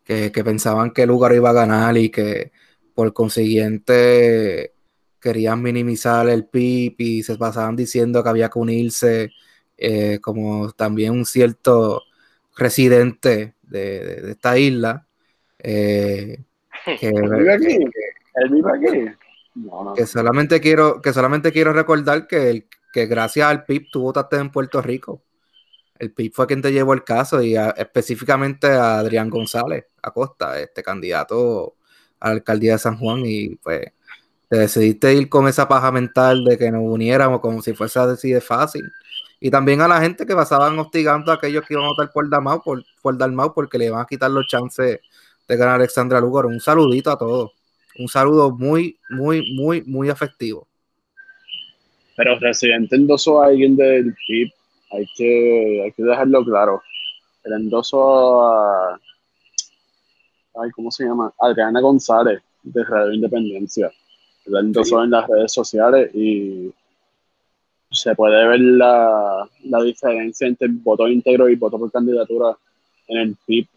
que, que pensaban que Lúgaro iba a ganar y que por consiguiente querían minimizar el P I B y se pasaban diciendo que había que unirse, eh, como también un cierto residente de, de, de esta isla. Eh, que, ¿Vive aquí? ¿Él vive aquí? No, no. Que solamente quiero, que solamente quiero recordar que, el, que gracias al P I B tú votaste en Puerto Rico. El P I B fue quien te llevó el caso, y a, específicamente a Adrián González Acosta, este candidato a la alcaldía de San Juan, y pues te decidiste ir con esa paja mental de que nos uniéramos como si fuese así de fácil. Y también a la gente que pasaban hostigando a aquellos que iban a votar por Dalmau, por, por Dalmau porque le van a quitar los chances de ganar a Alexandra Lúgaro. Un saludito a todos. Un saludo muy, muy, muy, muy afectivo. Pero residente endosó a alguien del P I B. Hay que, hay que dejarlo claro. El endoso a... Ay, ¿cómo se llama? Adriana González, de Radio Independencia. La endosó sí. en las redes sociales, y se puede ver la, la diferencia entre el voto íntegro y voto por candidatura en el P I B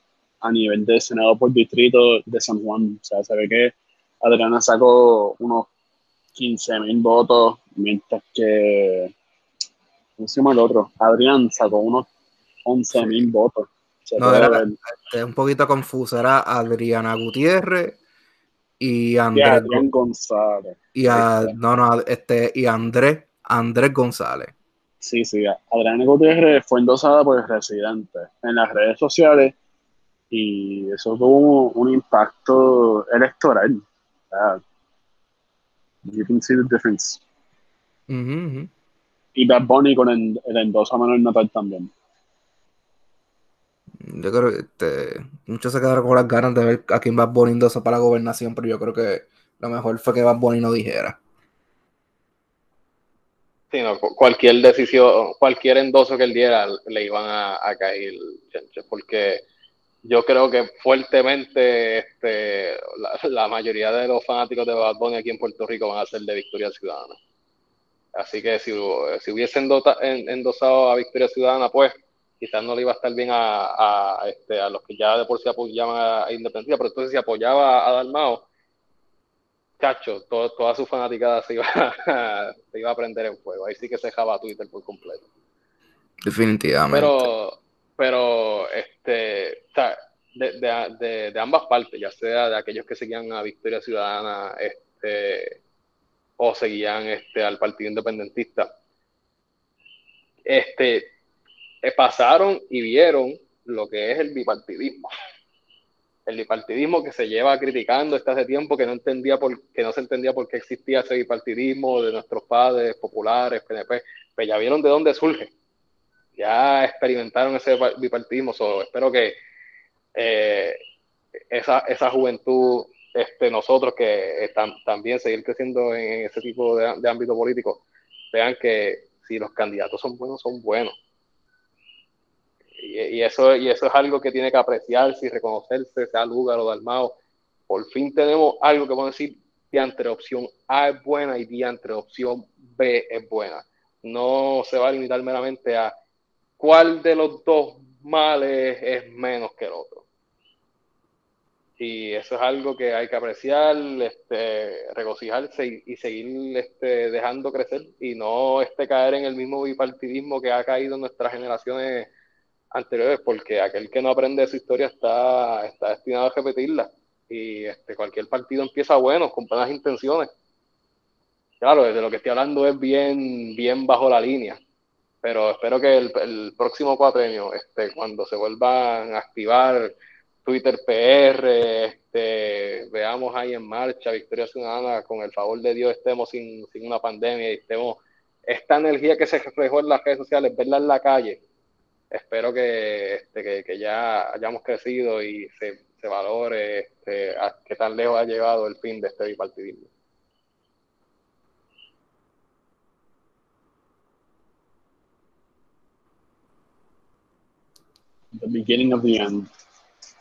a nivel de Senado por Distrito de San Juan. O sea, se ve que Adriana sacó unos quince mil votos, mientras que... ¿Cómo se llama el otro? Adrián sacó unos once mil votos. Se no, era, es un poquito confuso. Era Adriana Gutiérrez y Andrés. Y Adrián González. Y a, este. No, no, este, y Andrés, Andrés González. Sí, sí. Adriana Gutiérrez fue endosada por el residente en las redes sociales, y eso tuvo un impacto electoral. Uh, you can see the difference. Mm-hmm, mm-hmm. Y Bad Bunny con el, el endoso a Manuel Natal también. Yo creo que este, muchos se quedaron con las ganas de ver a quién Bad Bunny endosa para la gobernación, pero yo creo que lo mejor fue que Bad Bunny no dijera. Sí, no, cualquier decisión, cualquier endoso que él diera le iban a, a caer, porque yo creo que fuertemente este, la, la mayoría de los fanáticos de Bad Bunny aquí en Puerto Rico van a ser de Victoria Ciudadana. Así que si, si hubiesen endosado a Victoria Ciudadana, pues quizás no le iba a estar bien a, a, a, este, a los que ya de por sí apoyaban a Independencia, pero entonces si apoyaba a Dalmau, chacho, todo, toda su fanaticada se iba, a, se iba a prender en fuego. Ahí sí que se dejaba Twitter por completo. Definitivamente. Pero, pero este, o sea, de, de, de, de ambas partes, ya sea de aquellos que seguían a Victoria Ciudadana, este... o seguían este, al Partido Independentista, este, pasaron y vieron lo que es el bipartidismo. El bipartidismo que se lleva criticando desde hace tiempo, que no, entendía por, que no se entendía por qué existía ese bipartidismo de nuestros padres populares, P N P, pero ya vieron de dónde surge. Ya experimentaron ese bipartidismo. So, espero que eh, esa, esa juventud... Este, nosotros que están, también seguir creciendo en ese tipo de, de ámbito político, vean que si los candidatos son buenos, son buenos. Y, y, eso, y eso es algo que tiene que apreciarse y reconocerse, sea Lúgaro o Dalmau. Por fin tenemos algo que podemos decir, diantre opción A es buena y diantre opción B es buena. No se va a limitar meramente a cuál de los dos males es menos que el otro. Y eso es algo que hay que apreciar, este, regocijarse y, y seguir este, dejando crecer, y no este, caer en el mismo bipartidismo que ha caído en nuestras generaciones anteriores, porque aquel que no aprende de su historia está, está destinado a repetirla. Y este, cualquier partido empieza bueno, con buenas intenciones. Claro, desde lo que estoy hablando es bien, bien bajo la línea. Pero espero que el, el próximo cuatrenio, este, cuando se vuelvan a activar Twitter P R, este, veamos ahí en marcha, Victoria Ciudadana, con el favor de Dios estemos sin, sin una pandemia y estemos, esta energía que se reflejó en las redes sociales, verla en la calle, espero que, este, que, que ya hayamos crecido y se, se valore este, a qué tan lejos ha llegado el fin de este bipartidismo. The beginning of the end.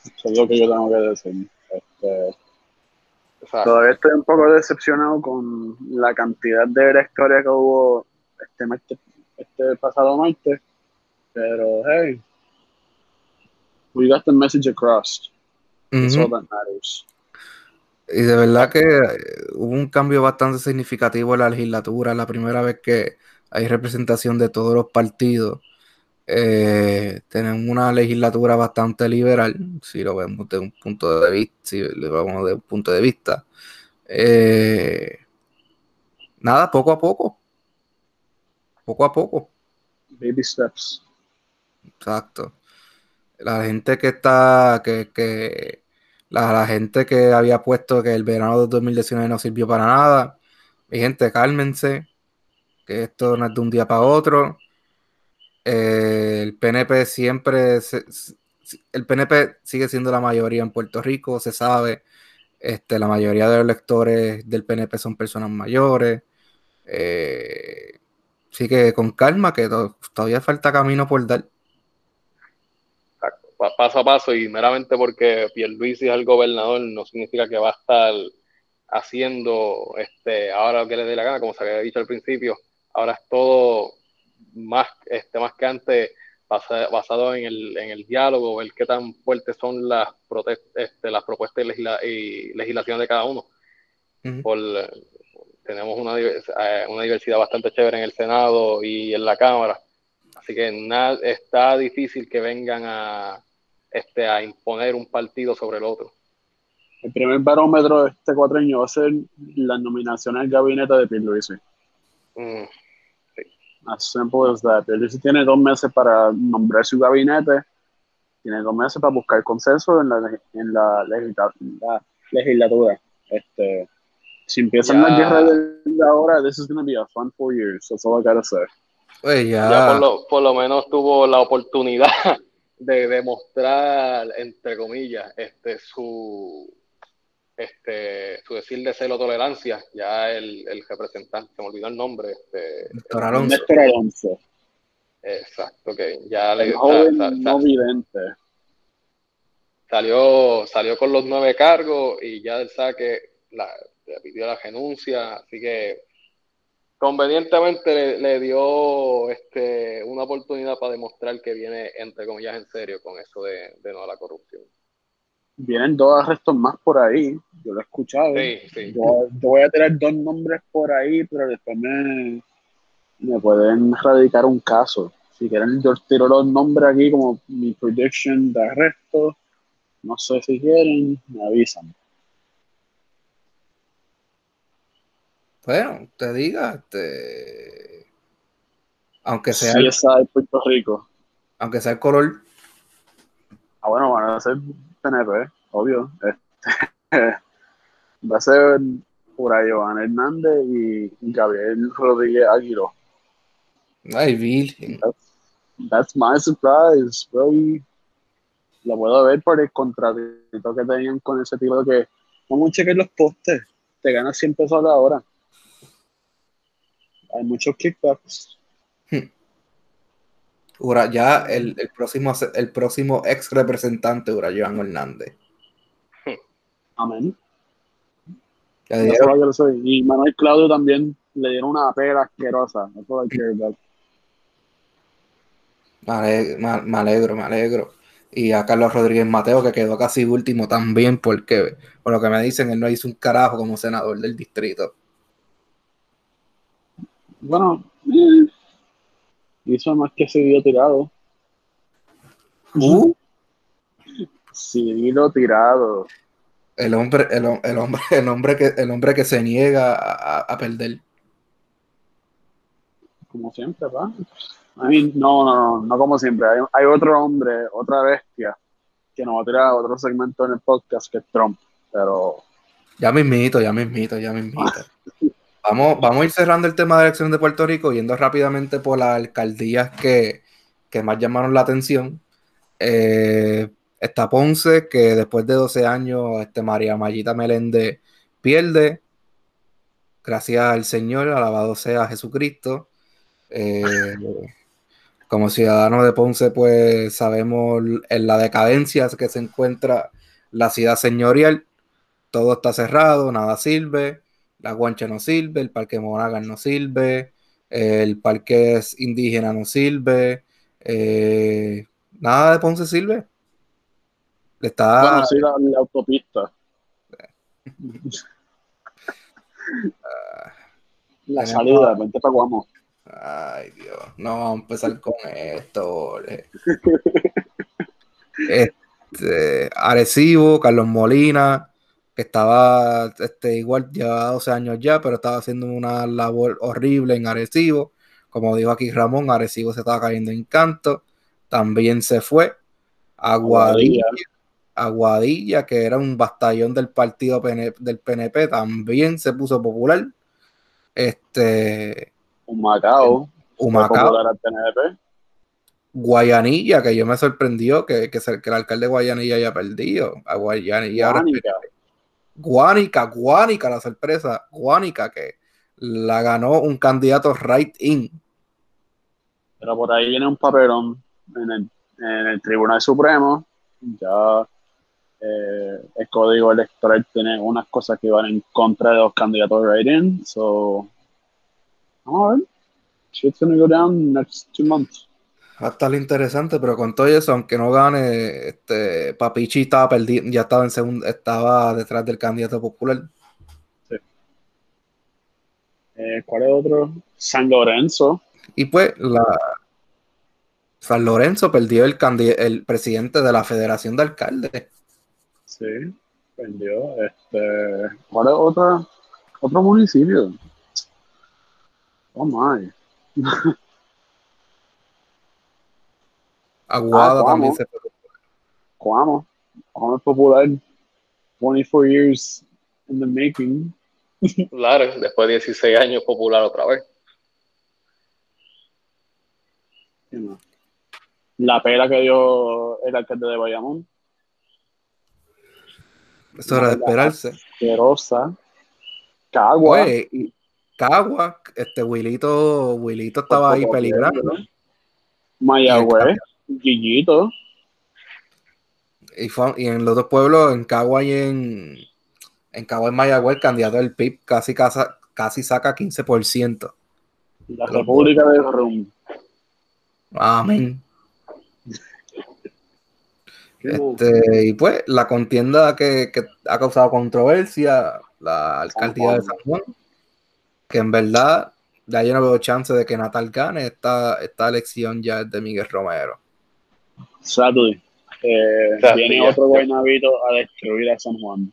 Eso es lo que yo tengo que decir. Este, todavía estoy un poco decepcionado con la cantidad de historia que hubo este, martes, este pasado martes, pero hey, we got the message across. That's all that matters. Y de verdad que hubo un cambio bastante significativo en la legislatura, la primera vez que hay representación de todos los partidos. Eh, tenemos una legislatura bastante liberal, si lo vemos de un punto de vista, si lo vemos de un punto de vista. Eh, nada, poco a poco. Poco a poco. Baby steps. Exacto. La gente que está, que, que la, la gente que había puesto que el verano de dos mil diecinueve no sirvió para nada. Mi gente, cálmense, que esto no es de un día para otro. Eh, el P N P siempre se, el P N P sigue siendo la mayoría en Puerto Rico, se sabe, este, la mayoría de los electores del P N P son personas mayores, eh, así que con calma, que to- todavía falta camino por dar. Exacto. Paso a paso, y meramente porque Pierluisi es el gobernador no significa que va a estar haciendo este, ahora lo que le dé la gana, como se había dicho al principio. Ahora es todo más este más que antes basa, basado en el en el diálogo, ver qué tan fuertes son las prote- este, las propuestas y, legisla- y legislación de cada uno. Uh-huh. Por, tenemos una, una diversidad bastante chévere en el Senado y en la Cámara, así que na- está difícil que vengan a este a imponer un partido sobre el otro. El primer barómetro de este cuatrienio va a ser la nominación al gabinete de Pierluisi. Mm. As simple as that. Pierluisi tiene dos meses para nombrar su gabinete, tiene dos meses para buscar consenso en la, en la, legisla, la legislatura. Este, si empiezan yeah. la guerra de ahora, this is going to be a fun four years. That's all I gotta say. Hey, yeah. Ya por lo, por lo menos tuvo la oportunidad de demostrar, entre comillas, este su Este, su decir de cero tolerancia. Ya el, el representante, se me olvidó el nombre, este, Héctor Alonso. Héctor Alonso. Exacto, ok. Ya le, joven sal, sal, no vidente. Salió, salió con los nueve cargos y ya del saque la, le pidió la renuncia, así que convenientemente le, le dio este, una oportunidad para demostrar que viene, entre comillas, en serio con eso de, de no a la corrupción. Vienen dos arrestos más por ahí, yo lo he escuchado. Sí, sí. Yo, yo voy a tener dos nombres por ahí, pero después me, me pueden radicar un caso. Si quieren, yo tiro los nombres aquí como mi prediction de arresto. No sé si quieren, me avisan. Bueno, te diga, este... aunque sea... Sí, esa de Puerto Rico. Aunque sea el color. Ah, bueno, van a ser... P N P, obvio. Este, va a ser por ahí Joan Hernández y Gabriel Rodríguez Aguirre. Ay, Bill. That's, that's my surprise, bro. Lo puedo ver por el contratito que tenían con ese tipo de que vamos a chequear los postes, te ganas cien pesos a la hora. Hay muchos kickbacks. Hmm. Ura, ya el, el próximo el próximo ex representante Ura, Joan Hernández. Amén. Ya no sé lo soy. Y Manuel Claudio también le dieron una pera asquerosa. No me, me, me alegro, me alegro. Y a Carlos Rodríguez Mateo, que quedó casi último también, porque por lo que me dicen, él no hizo un carajo como senador del distrito. Bueno, eh. hizo más que Cirilo Tirado. ¿Uh? Cirilo Tirado. El hombre, el, el hombre, el hombre que, el hombre que se niega a, a perder. Como siempre, ¿verdad? I mean, no, no, no, no como siempre. Hay, hay otro hombre, otra bestia, que nos va a tirar otro segmento en el podcast, que es Trump, pero... Ya mismito, ya mismito, ya mismito. Vamos, vamos a ir cerrando el tema de elecciones de Puerto Rico, yendo rápidamente por las alcaldías que, que más llamaron la atención. Eh, está Ponce, que después de doce años este, María Mayita Meléndez pierde. Gracias al Señor, alabado sea Jesucristo. Eh, como ciudadanos de Ponce, pues sabemos en la decadencia que se encuentra la ciudad señorial. Todo está cerrado, nada sirve, la guancha no sirve, el parque Monagas no sirve, el parque indígena no sirve, eh, nada de Ponce sirve. Le está... Bueno, sí, la, la autopista. La salida, de repente paguamos. Ay, Dios, no vamos a empezar con esto. Este, Arecibo, Carlos Molina, que estaba este, igual, llevaba doce años ya, pero estaba haciendo una labor horrible en Arecibo. Como dijo aquí Ramón, Arecibo se estaba cayendo en canto. También se fue Aguadilla, Aguadilla, que era un batallón del partido P N P, del P N P, también se puso popular. Este, Humacao, Humacao. Guayanilla, que yo me sorprendió que, que, que el alcalde de Guayanilla haya perdido. A Guayanilla ahora Guánica, Guánica, la sorpresa, Guánica, que la ganó un candidato right-in. Pero por ahí viene un papelón en el, en el Tribunal Supremo. Ya eh, el código electoral tiene unas cosas que van en contra de los candidatos right-in. So, vamos a ver. Shit's gonna go down next two months. Va a estar interesante, pero con todo eso, aunque no gane, este, Papichi estaba perdido, ya estaba en segundo, estaba detrás del candidato popular. Sí. Eh, ¿Cuál es otro? San Lorenzo. Y pues, la San Lorenzo perdió el, candid... el presidente de la Federación de Alcaldes. Sí, perdió. Este, ¿cuál es otra? Otro municipio. Oh my. Aguada ah, también se puede. Cuamo. Cuamo es popular. twenty-four years in the making. Claro, después de dieciséis años popular otra vez. La pela que dio el alcalde de Bayamón. Eso era de esperarse. Asquerosa. Cagua. Oye, y Cagua. Este Guillito, Guillito estaba ahí peligrando. Mayagüez. Guillito. Y, fue, y en los dos pueblos, en Cagua y en, en Cagua y Mayagüez, el candidato del P I B casi, casi, casi saca quince por ciento. La República del Rum. Amén. Este, y pues, la contienda que, que ha causado controversia, la alcaldía San de San Juan, que en verdad, ya yo no veo chance de que Natal gane, esta, esta elección ya es de Miguel Romero. Saturday. Eh, viene otro guaynabito a destruir a San Juan.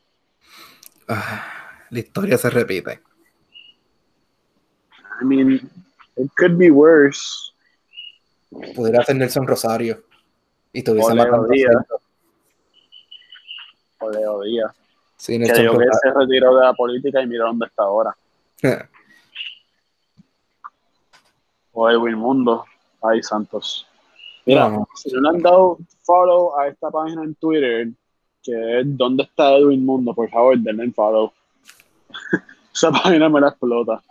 Ah, la historia se repite. I mean, it could be worse. Pudiera ser Nelson Rosario. Y tuviese Leo Díaz. O Leo Díaz. Sí, que yo que se retiró de la política y mira dónde está ahora. O Edwin Mundo. Ay, santos. Mira, no, no. Si no le han dado follow a esta página en Twitter, que es ¿Dónde está Edwin Mundo? Por favor, denle en follow. Esa página me la explota.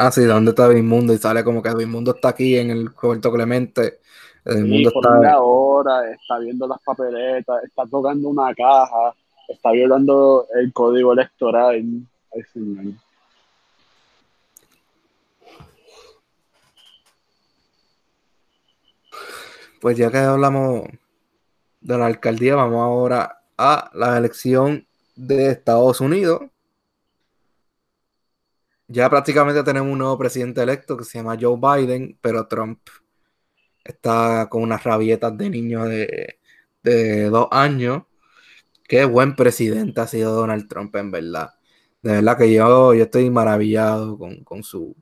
Ah, sí, ¿dónde está Edwin Mundo? Y sale como que Edwin Mundo está aquí en el Roberto Clemente. Edwin Mundo sí, está ahora, está viendo las papeletas, está tocando una caja, está violando el código electoral. Ay, señor. Pues ya que hablamos de la alcaldía, vamos ahora a la elección de Estados Unidos. Ya prácticamente tenemos un nuevo presidente electo que se llama Joe Biden, pero Trump está con unas rabietas de niño de, de dos años. Qué buen presidente ha sido Donald Trump, en verdad. De verdad que yo, yo estoy maravillado con, con su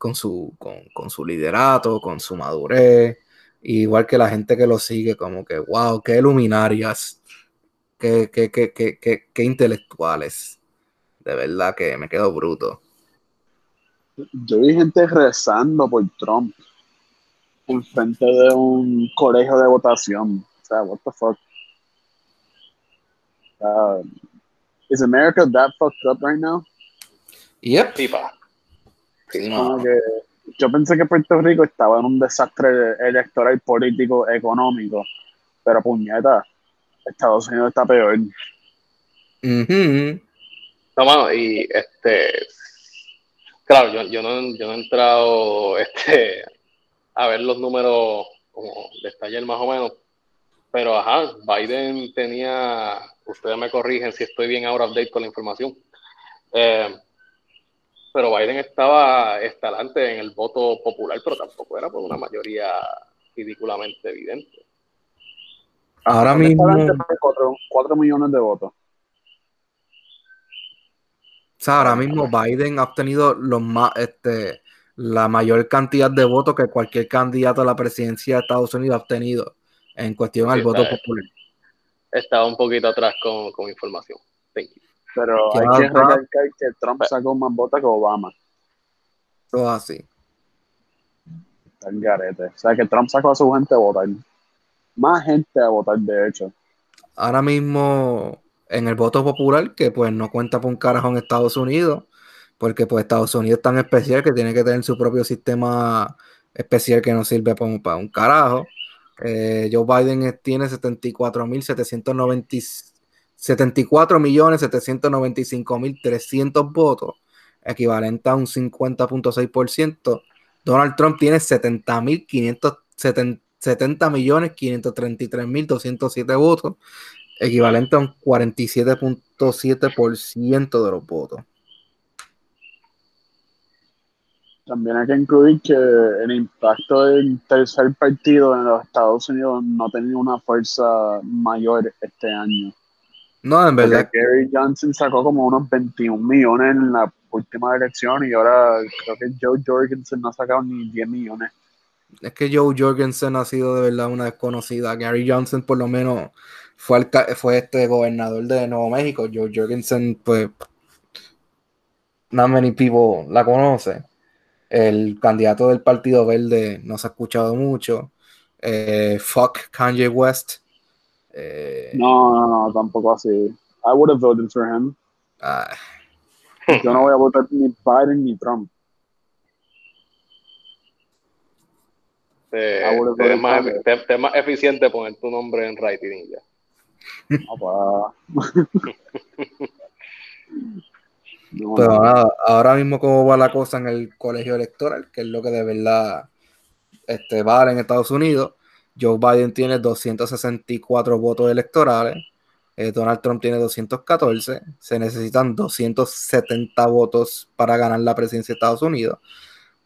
con su, con, con su liderato, con su madurez, igual que la gente que lo sigue, como que wow, qué luminarias, qué, qué, qué, qué, qué, qué intelectuales, de verdad que me quedo bruto. Yo vi gente rezando por Trump enfrente de un colegio de votación. O sea, what the fuck? Uh, is America that fucked up right now? Yep. Pipa. Como que yo pensé que Puerto Rico estaba en un desastre electoral, político, económico, pero puñeta, Estados Unidos está peor. Mm-hmm. No, mano, y este... Claro, yo, yo, no, yo no he entrado este, a ver los números como detallar más o menos, pero ajá, Biden tenía, ustedes me corrigen si estoy bien ahora update con la información, eh, pero Biden estaba estalante en el voto popular, pero tampoco era por una mayoría ridículamente evidente. Ahora mismo... cuatro millones de votos. O sea, ahora mismo Biden ha obtenido los más, este, la mayor cantidad de votos que cualquier candidato a la presidencia de Estados Unidos ha obtenido en cuestión sí, al voto está, popular. Estaba un poquito atrás con, con información. Thank you. Pero hay que recalcar que Trump sacó más votos que Obama. Todo así. Está en garete. O sea, que Trump sacó a su gente a votar. Más gente a votar, de hecho. Ahora mismo... en el voto popular, que pues no cuenta por un carajo en Estados Unidos, porque pues Estados Unidos es tan especial que tiene que tener su propio sistema especial que no sirve para un carajo. Eh, Joe Biden tiene setenta y cuatro millones setecientos noventa y cinco mil trescientos votos, equivalente a un cincuenta punto seis por ciento. Donald Trump tiene setenta millones quinientos treinta y tres mil doscientos siete votos, equivalente a un cuarenta y siete punto siete por ciento de los votos. También hay que incluir que el impacto del tercer partido en los Estados Unidos no ha tenido una fuerza mayor este año. No, en verdad. Porque Gary Johnson sacó como unos veintiún millones en la última elección y ahora creo que Jo Jorgensen no ha sacado ni diez millones. Es que Jo Jorgensen ha sido de verdad una desconocida. Gary Johnson por lo menos fue, el, fue este gobernador de Nuevo México. Jo Jorgensen, pues, not many people la conoce. El candidato del Partido Verde no se ha escuchado mucho. Eh, fuck Kanye West. Eh, no, no, no, tampoco así. I would have voted for him. Ah. Yo no voy a votar ni Biden ni Trump. Te, ah, bueno, te, es más, te, te es más eficiente poner tu nombre en writing ya. No, pero ahora, ahora mismo cómo va la cosa en el colegio electoral, que es lo que de verdad este, vale en Estados Unidos. Joe Biden tiene doscientos sesenta y cuatro votos electorales, eh, Donald Trump tiene doscientos catorce, se necesitan doscientos setenta votos para ganar la presidencia de Estados Unidos.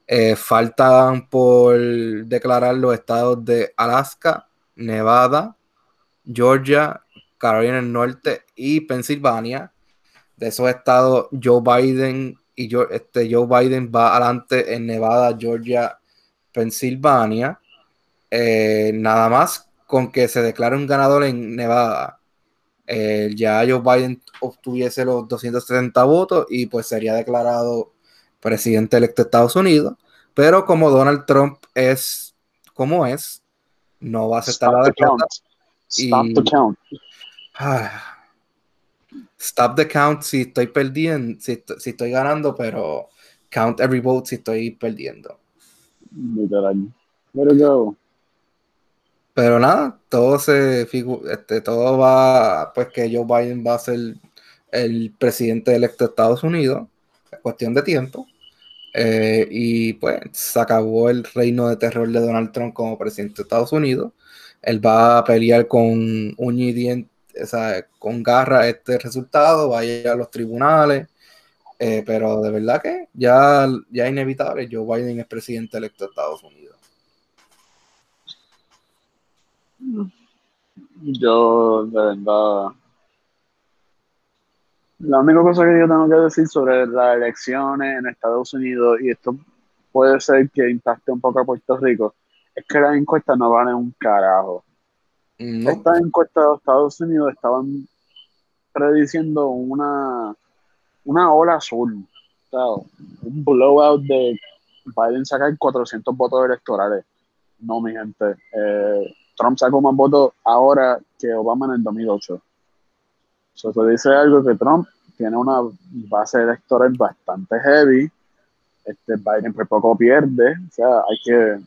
Eh, faltan por declarar los estados de Alaska, Nevada, Georgia, Carolina del Norte y Pensilvania. De esos estados, Joe Biden y Joe, este, Joe Biden va adelante en Nevada, Georgia, Pensilvania. Eh, nada más con que se declare un ganador en Nevada, eh, ya Joe Biden obtuviese los doscientos setenta votos y pues sería declarado presidente electo de Estados Unidos, pero como Donald Trump es como es, no va a aceptar la derrota. Stop the count. Ah, stop the count si estoy perdiendo, si, si estoy ganando, pero count every vote si estoy perdiendo. Let it go. Pero nada, todo se figu- este, todo va, pues que Joe Biden va a ser el presidente electo de Estados Unidos. Cuestión de tiempo, eh, y pues se acabó el reino de terror de Donald Trump como presidente de Estados Unidos. Él va a pelear con uña y diente, o sea, con garra este resultado, va a ir a los tribunales, eh, pero de verdad que ya, ya es inevitable. Joe Biden es presidente electo de Estados Unidos. Yo de verdad... La única cosa que yo tengo que decir sobre las elecciones en Estados Unidos y estos puede ser que impacte un poco a Puerto Rico, es que las encuestas no valen un carajo. No. Estas encuestas de Estados Unidos estaban prediciendo una, una ola azul, ¿sabes? Un blowout de Biden sacar cuatrocientos votos electorales. No, mi gente. Eh, Trump sacó más votos ahora que Obama en el dos mil ocho. Eso te dice algo, que Trump tiene una base electoral bastante heavy. Este, Biden por poco pierde. O sea, hay que,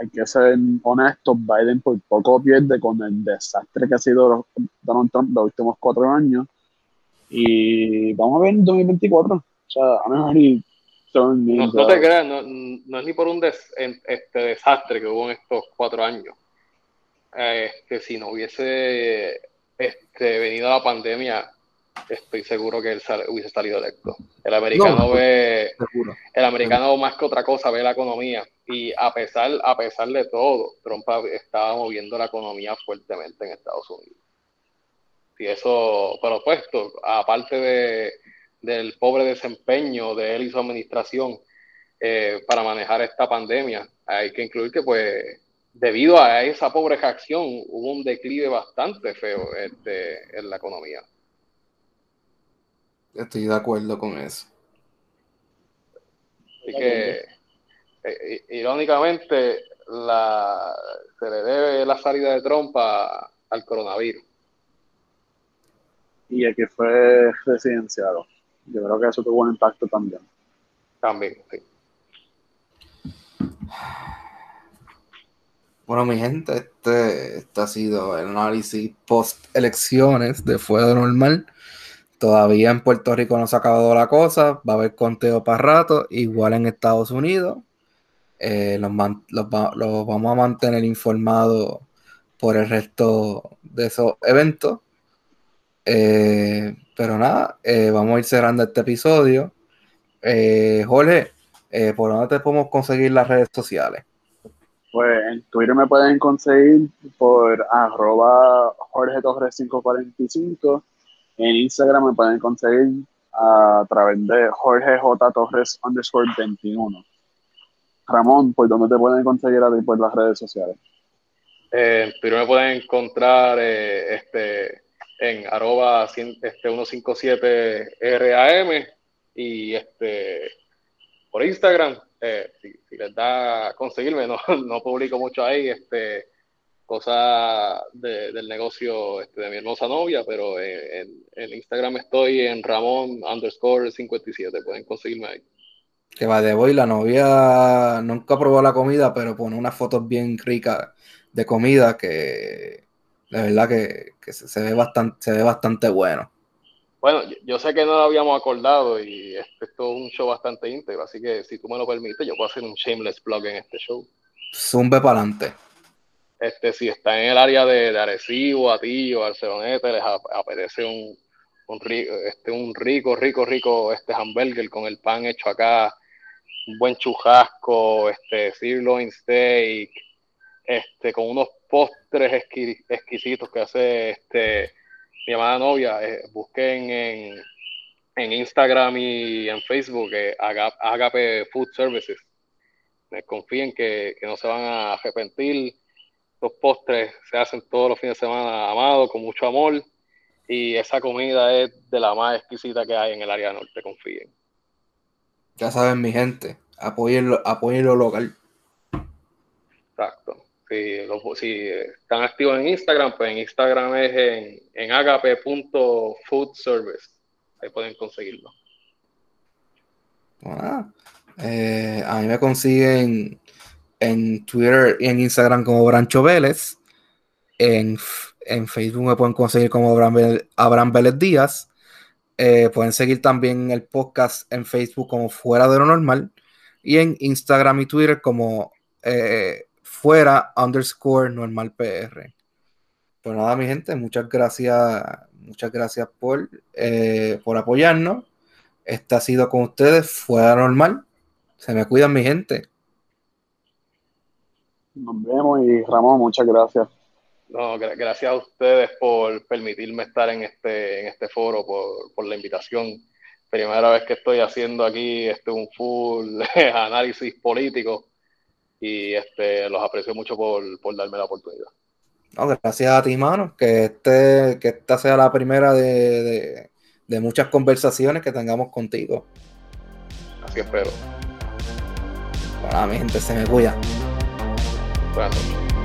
hay que ser honestos. Biden por poco pierde con el desastre que ha sido Donald Trump los últimos cuatro años. Y vamos a ver en dos mil veinticuatro. O sea, a mejor y No, no te creas, no, no es ni por un des, este desastre que hubo en estos cuatro años. Este, si no hubiese este, venido la pandemia, estoy seguro que él sal, hubiese salido electo. El americano no, ve, seguro. el americano más que otra cosa ve la economía, y a pesar, a pesar de todo, Trump estaba moviendo la economía fuertemente en Estados Unidos. Y eso, pero puesto, aparte de del pobre desempeño de él y su administración eh, para manejar esta pandemia, hay que incluir que pues debido a esa pobre acción hubo un declive bastante feo este, en la economía. Estoy de acuerdo con eso. Así que eh, irónicamente la, se le debe la salida de Trump a, al coronavirus. Y el que fue residenciado. Yo creo que eso tuvo un impacto también. También, sí. Bueno, mi gente, este, este ha sido el análisis post-elecciones de Fuera Normal. Todavía en Puerto Rico no se ha acabado la cosa. Va a haber conteo para rato. Igual en Estados Unidos. Eh, los, man, los, los vamos a mantener informados por el resto de esos eventos. Eh, pero nada, eh, vamos a ir cerrando este episodio. Eh, Jorge, eh, ¿por dónde te podemos conseguir las redes sociales? Pues en Twitter me pueden conseguir por arroba Jorge Torres cinco cuarenta y cinco. En Instagram me pueden conseguir a través de Jorge J Torres underscore veintiuno. Ramón, ¿por dónde te pueden conseguir a ti por las redes sociales? Eh, Twitter me pueden encontrar eh, este... en arroba este, uno cinco siete R A M, y este por Instagram, eh, si, si les da conseguirme, no, no publico mucho ahí, este cosas de, del negocio este, de mi hermosa novia, pero en, en Instagram estoy en Ramón underscore cincuenta y siete, pueden conseguirme ahí. Que va de hoy, la novia nunca probó la comida, pero pone unas fotos bien ricas de comida que... La verdad que, que se, se ve bastante, se ve bastante bueno. Bueno, yo, yo sé que no lo habíamos acordado y esto es todo un show bastante íntegro, así que si tú me lo permites, yo puedo hacer un shameless plug en este show. Zumbe para adelante. Este, si está en el área de, de Arecibo, Atillo, Barceloneta, les apetece un, un, este, un rico, rico, rico este hamburger con el pan hecho acá, un buen churrasco, este sirloin steak, este con unos postres exquis- exquisitos que hace este, mi amada novia, eh, busquen en, en Instagram y en Facebook eh, Agape Food Services. Eh, confíen que, que no se van a arrepentir. Los postres se hacen todos los fines de semana, amados, con mucho amor, y esa comida es de la más exquisita que hay en el área norte, confíen. Ya saben, mi gente, apoyen lo, apoyen lo local. Exacto. Si, lo, si están activos en Instagram, pues en Instagram es en, en agape punto food service. Ahí pueden conseguirlo. Ah, eh, a mí me consiguen en Twitter y en Instagram como Brancho Vélez. En, en Facebook me pueden conseguir como Abraham Vélez Díaz. Eh, pueden seguir también el podcast en Facebook como Fuera de lo Normal. Y en Instagram y Twitter como... Eh, fuera underscore normal P R. Pues nada, mi gente, muchas gracias, muchas gracias por, eh, por apoyarnos. Este ha sido con ustedes Fuera Normal. Se me cuidan, mi gente. Nos vemos, y Ramón, muchas gracias. No, gra- gracias a ustedes por permitirme estar en este, en este foro, por, por la invitación. primera vez que estoy haciendo aquí este, un full análisis político y este, los aprecio mucho por, por darme la oportunidad. No, gracias a ti, mano, que, este, que esta sea la primera de, de, de muchas conversaciones que tengamos contigo. Así espero. Para mi gente, se me cuida. Buenas noches.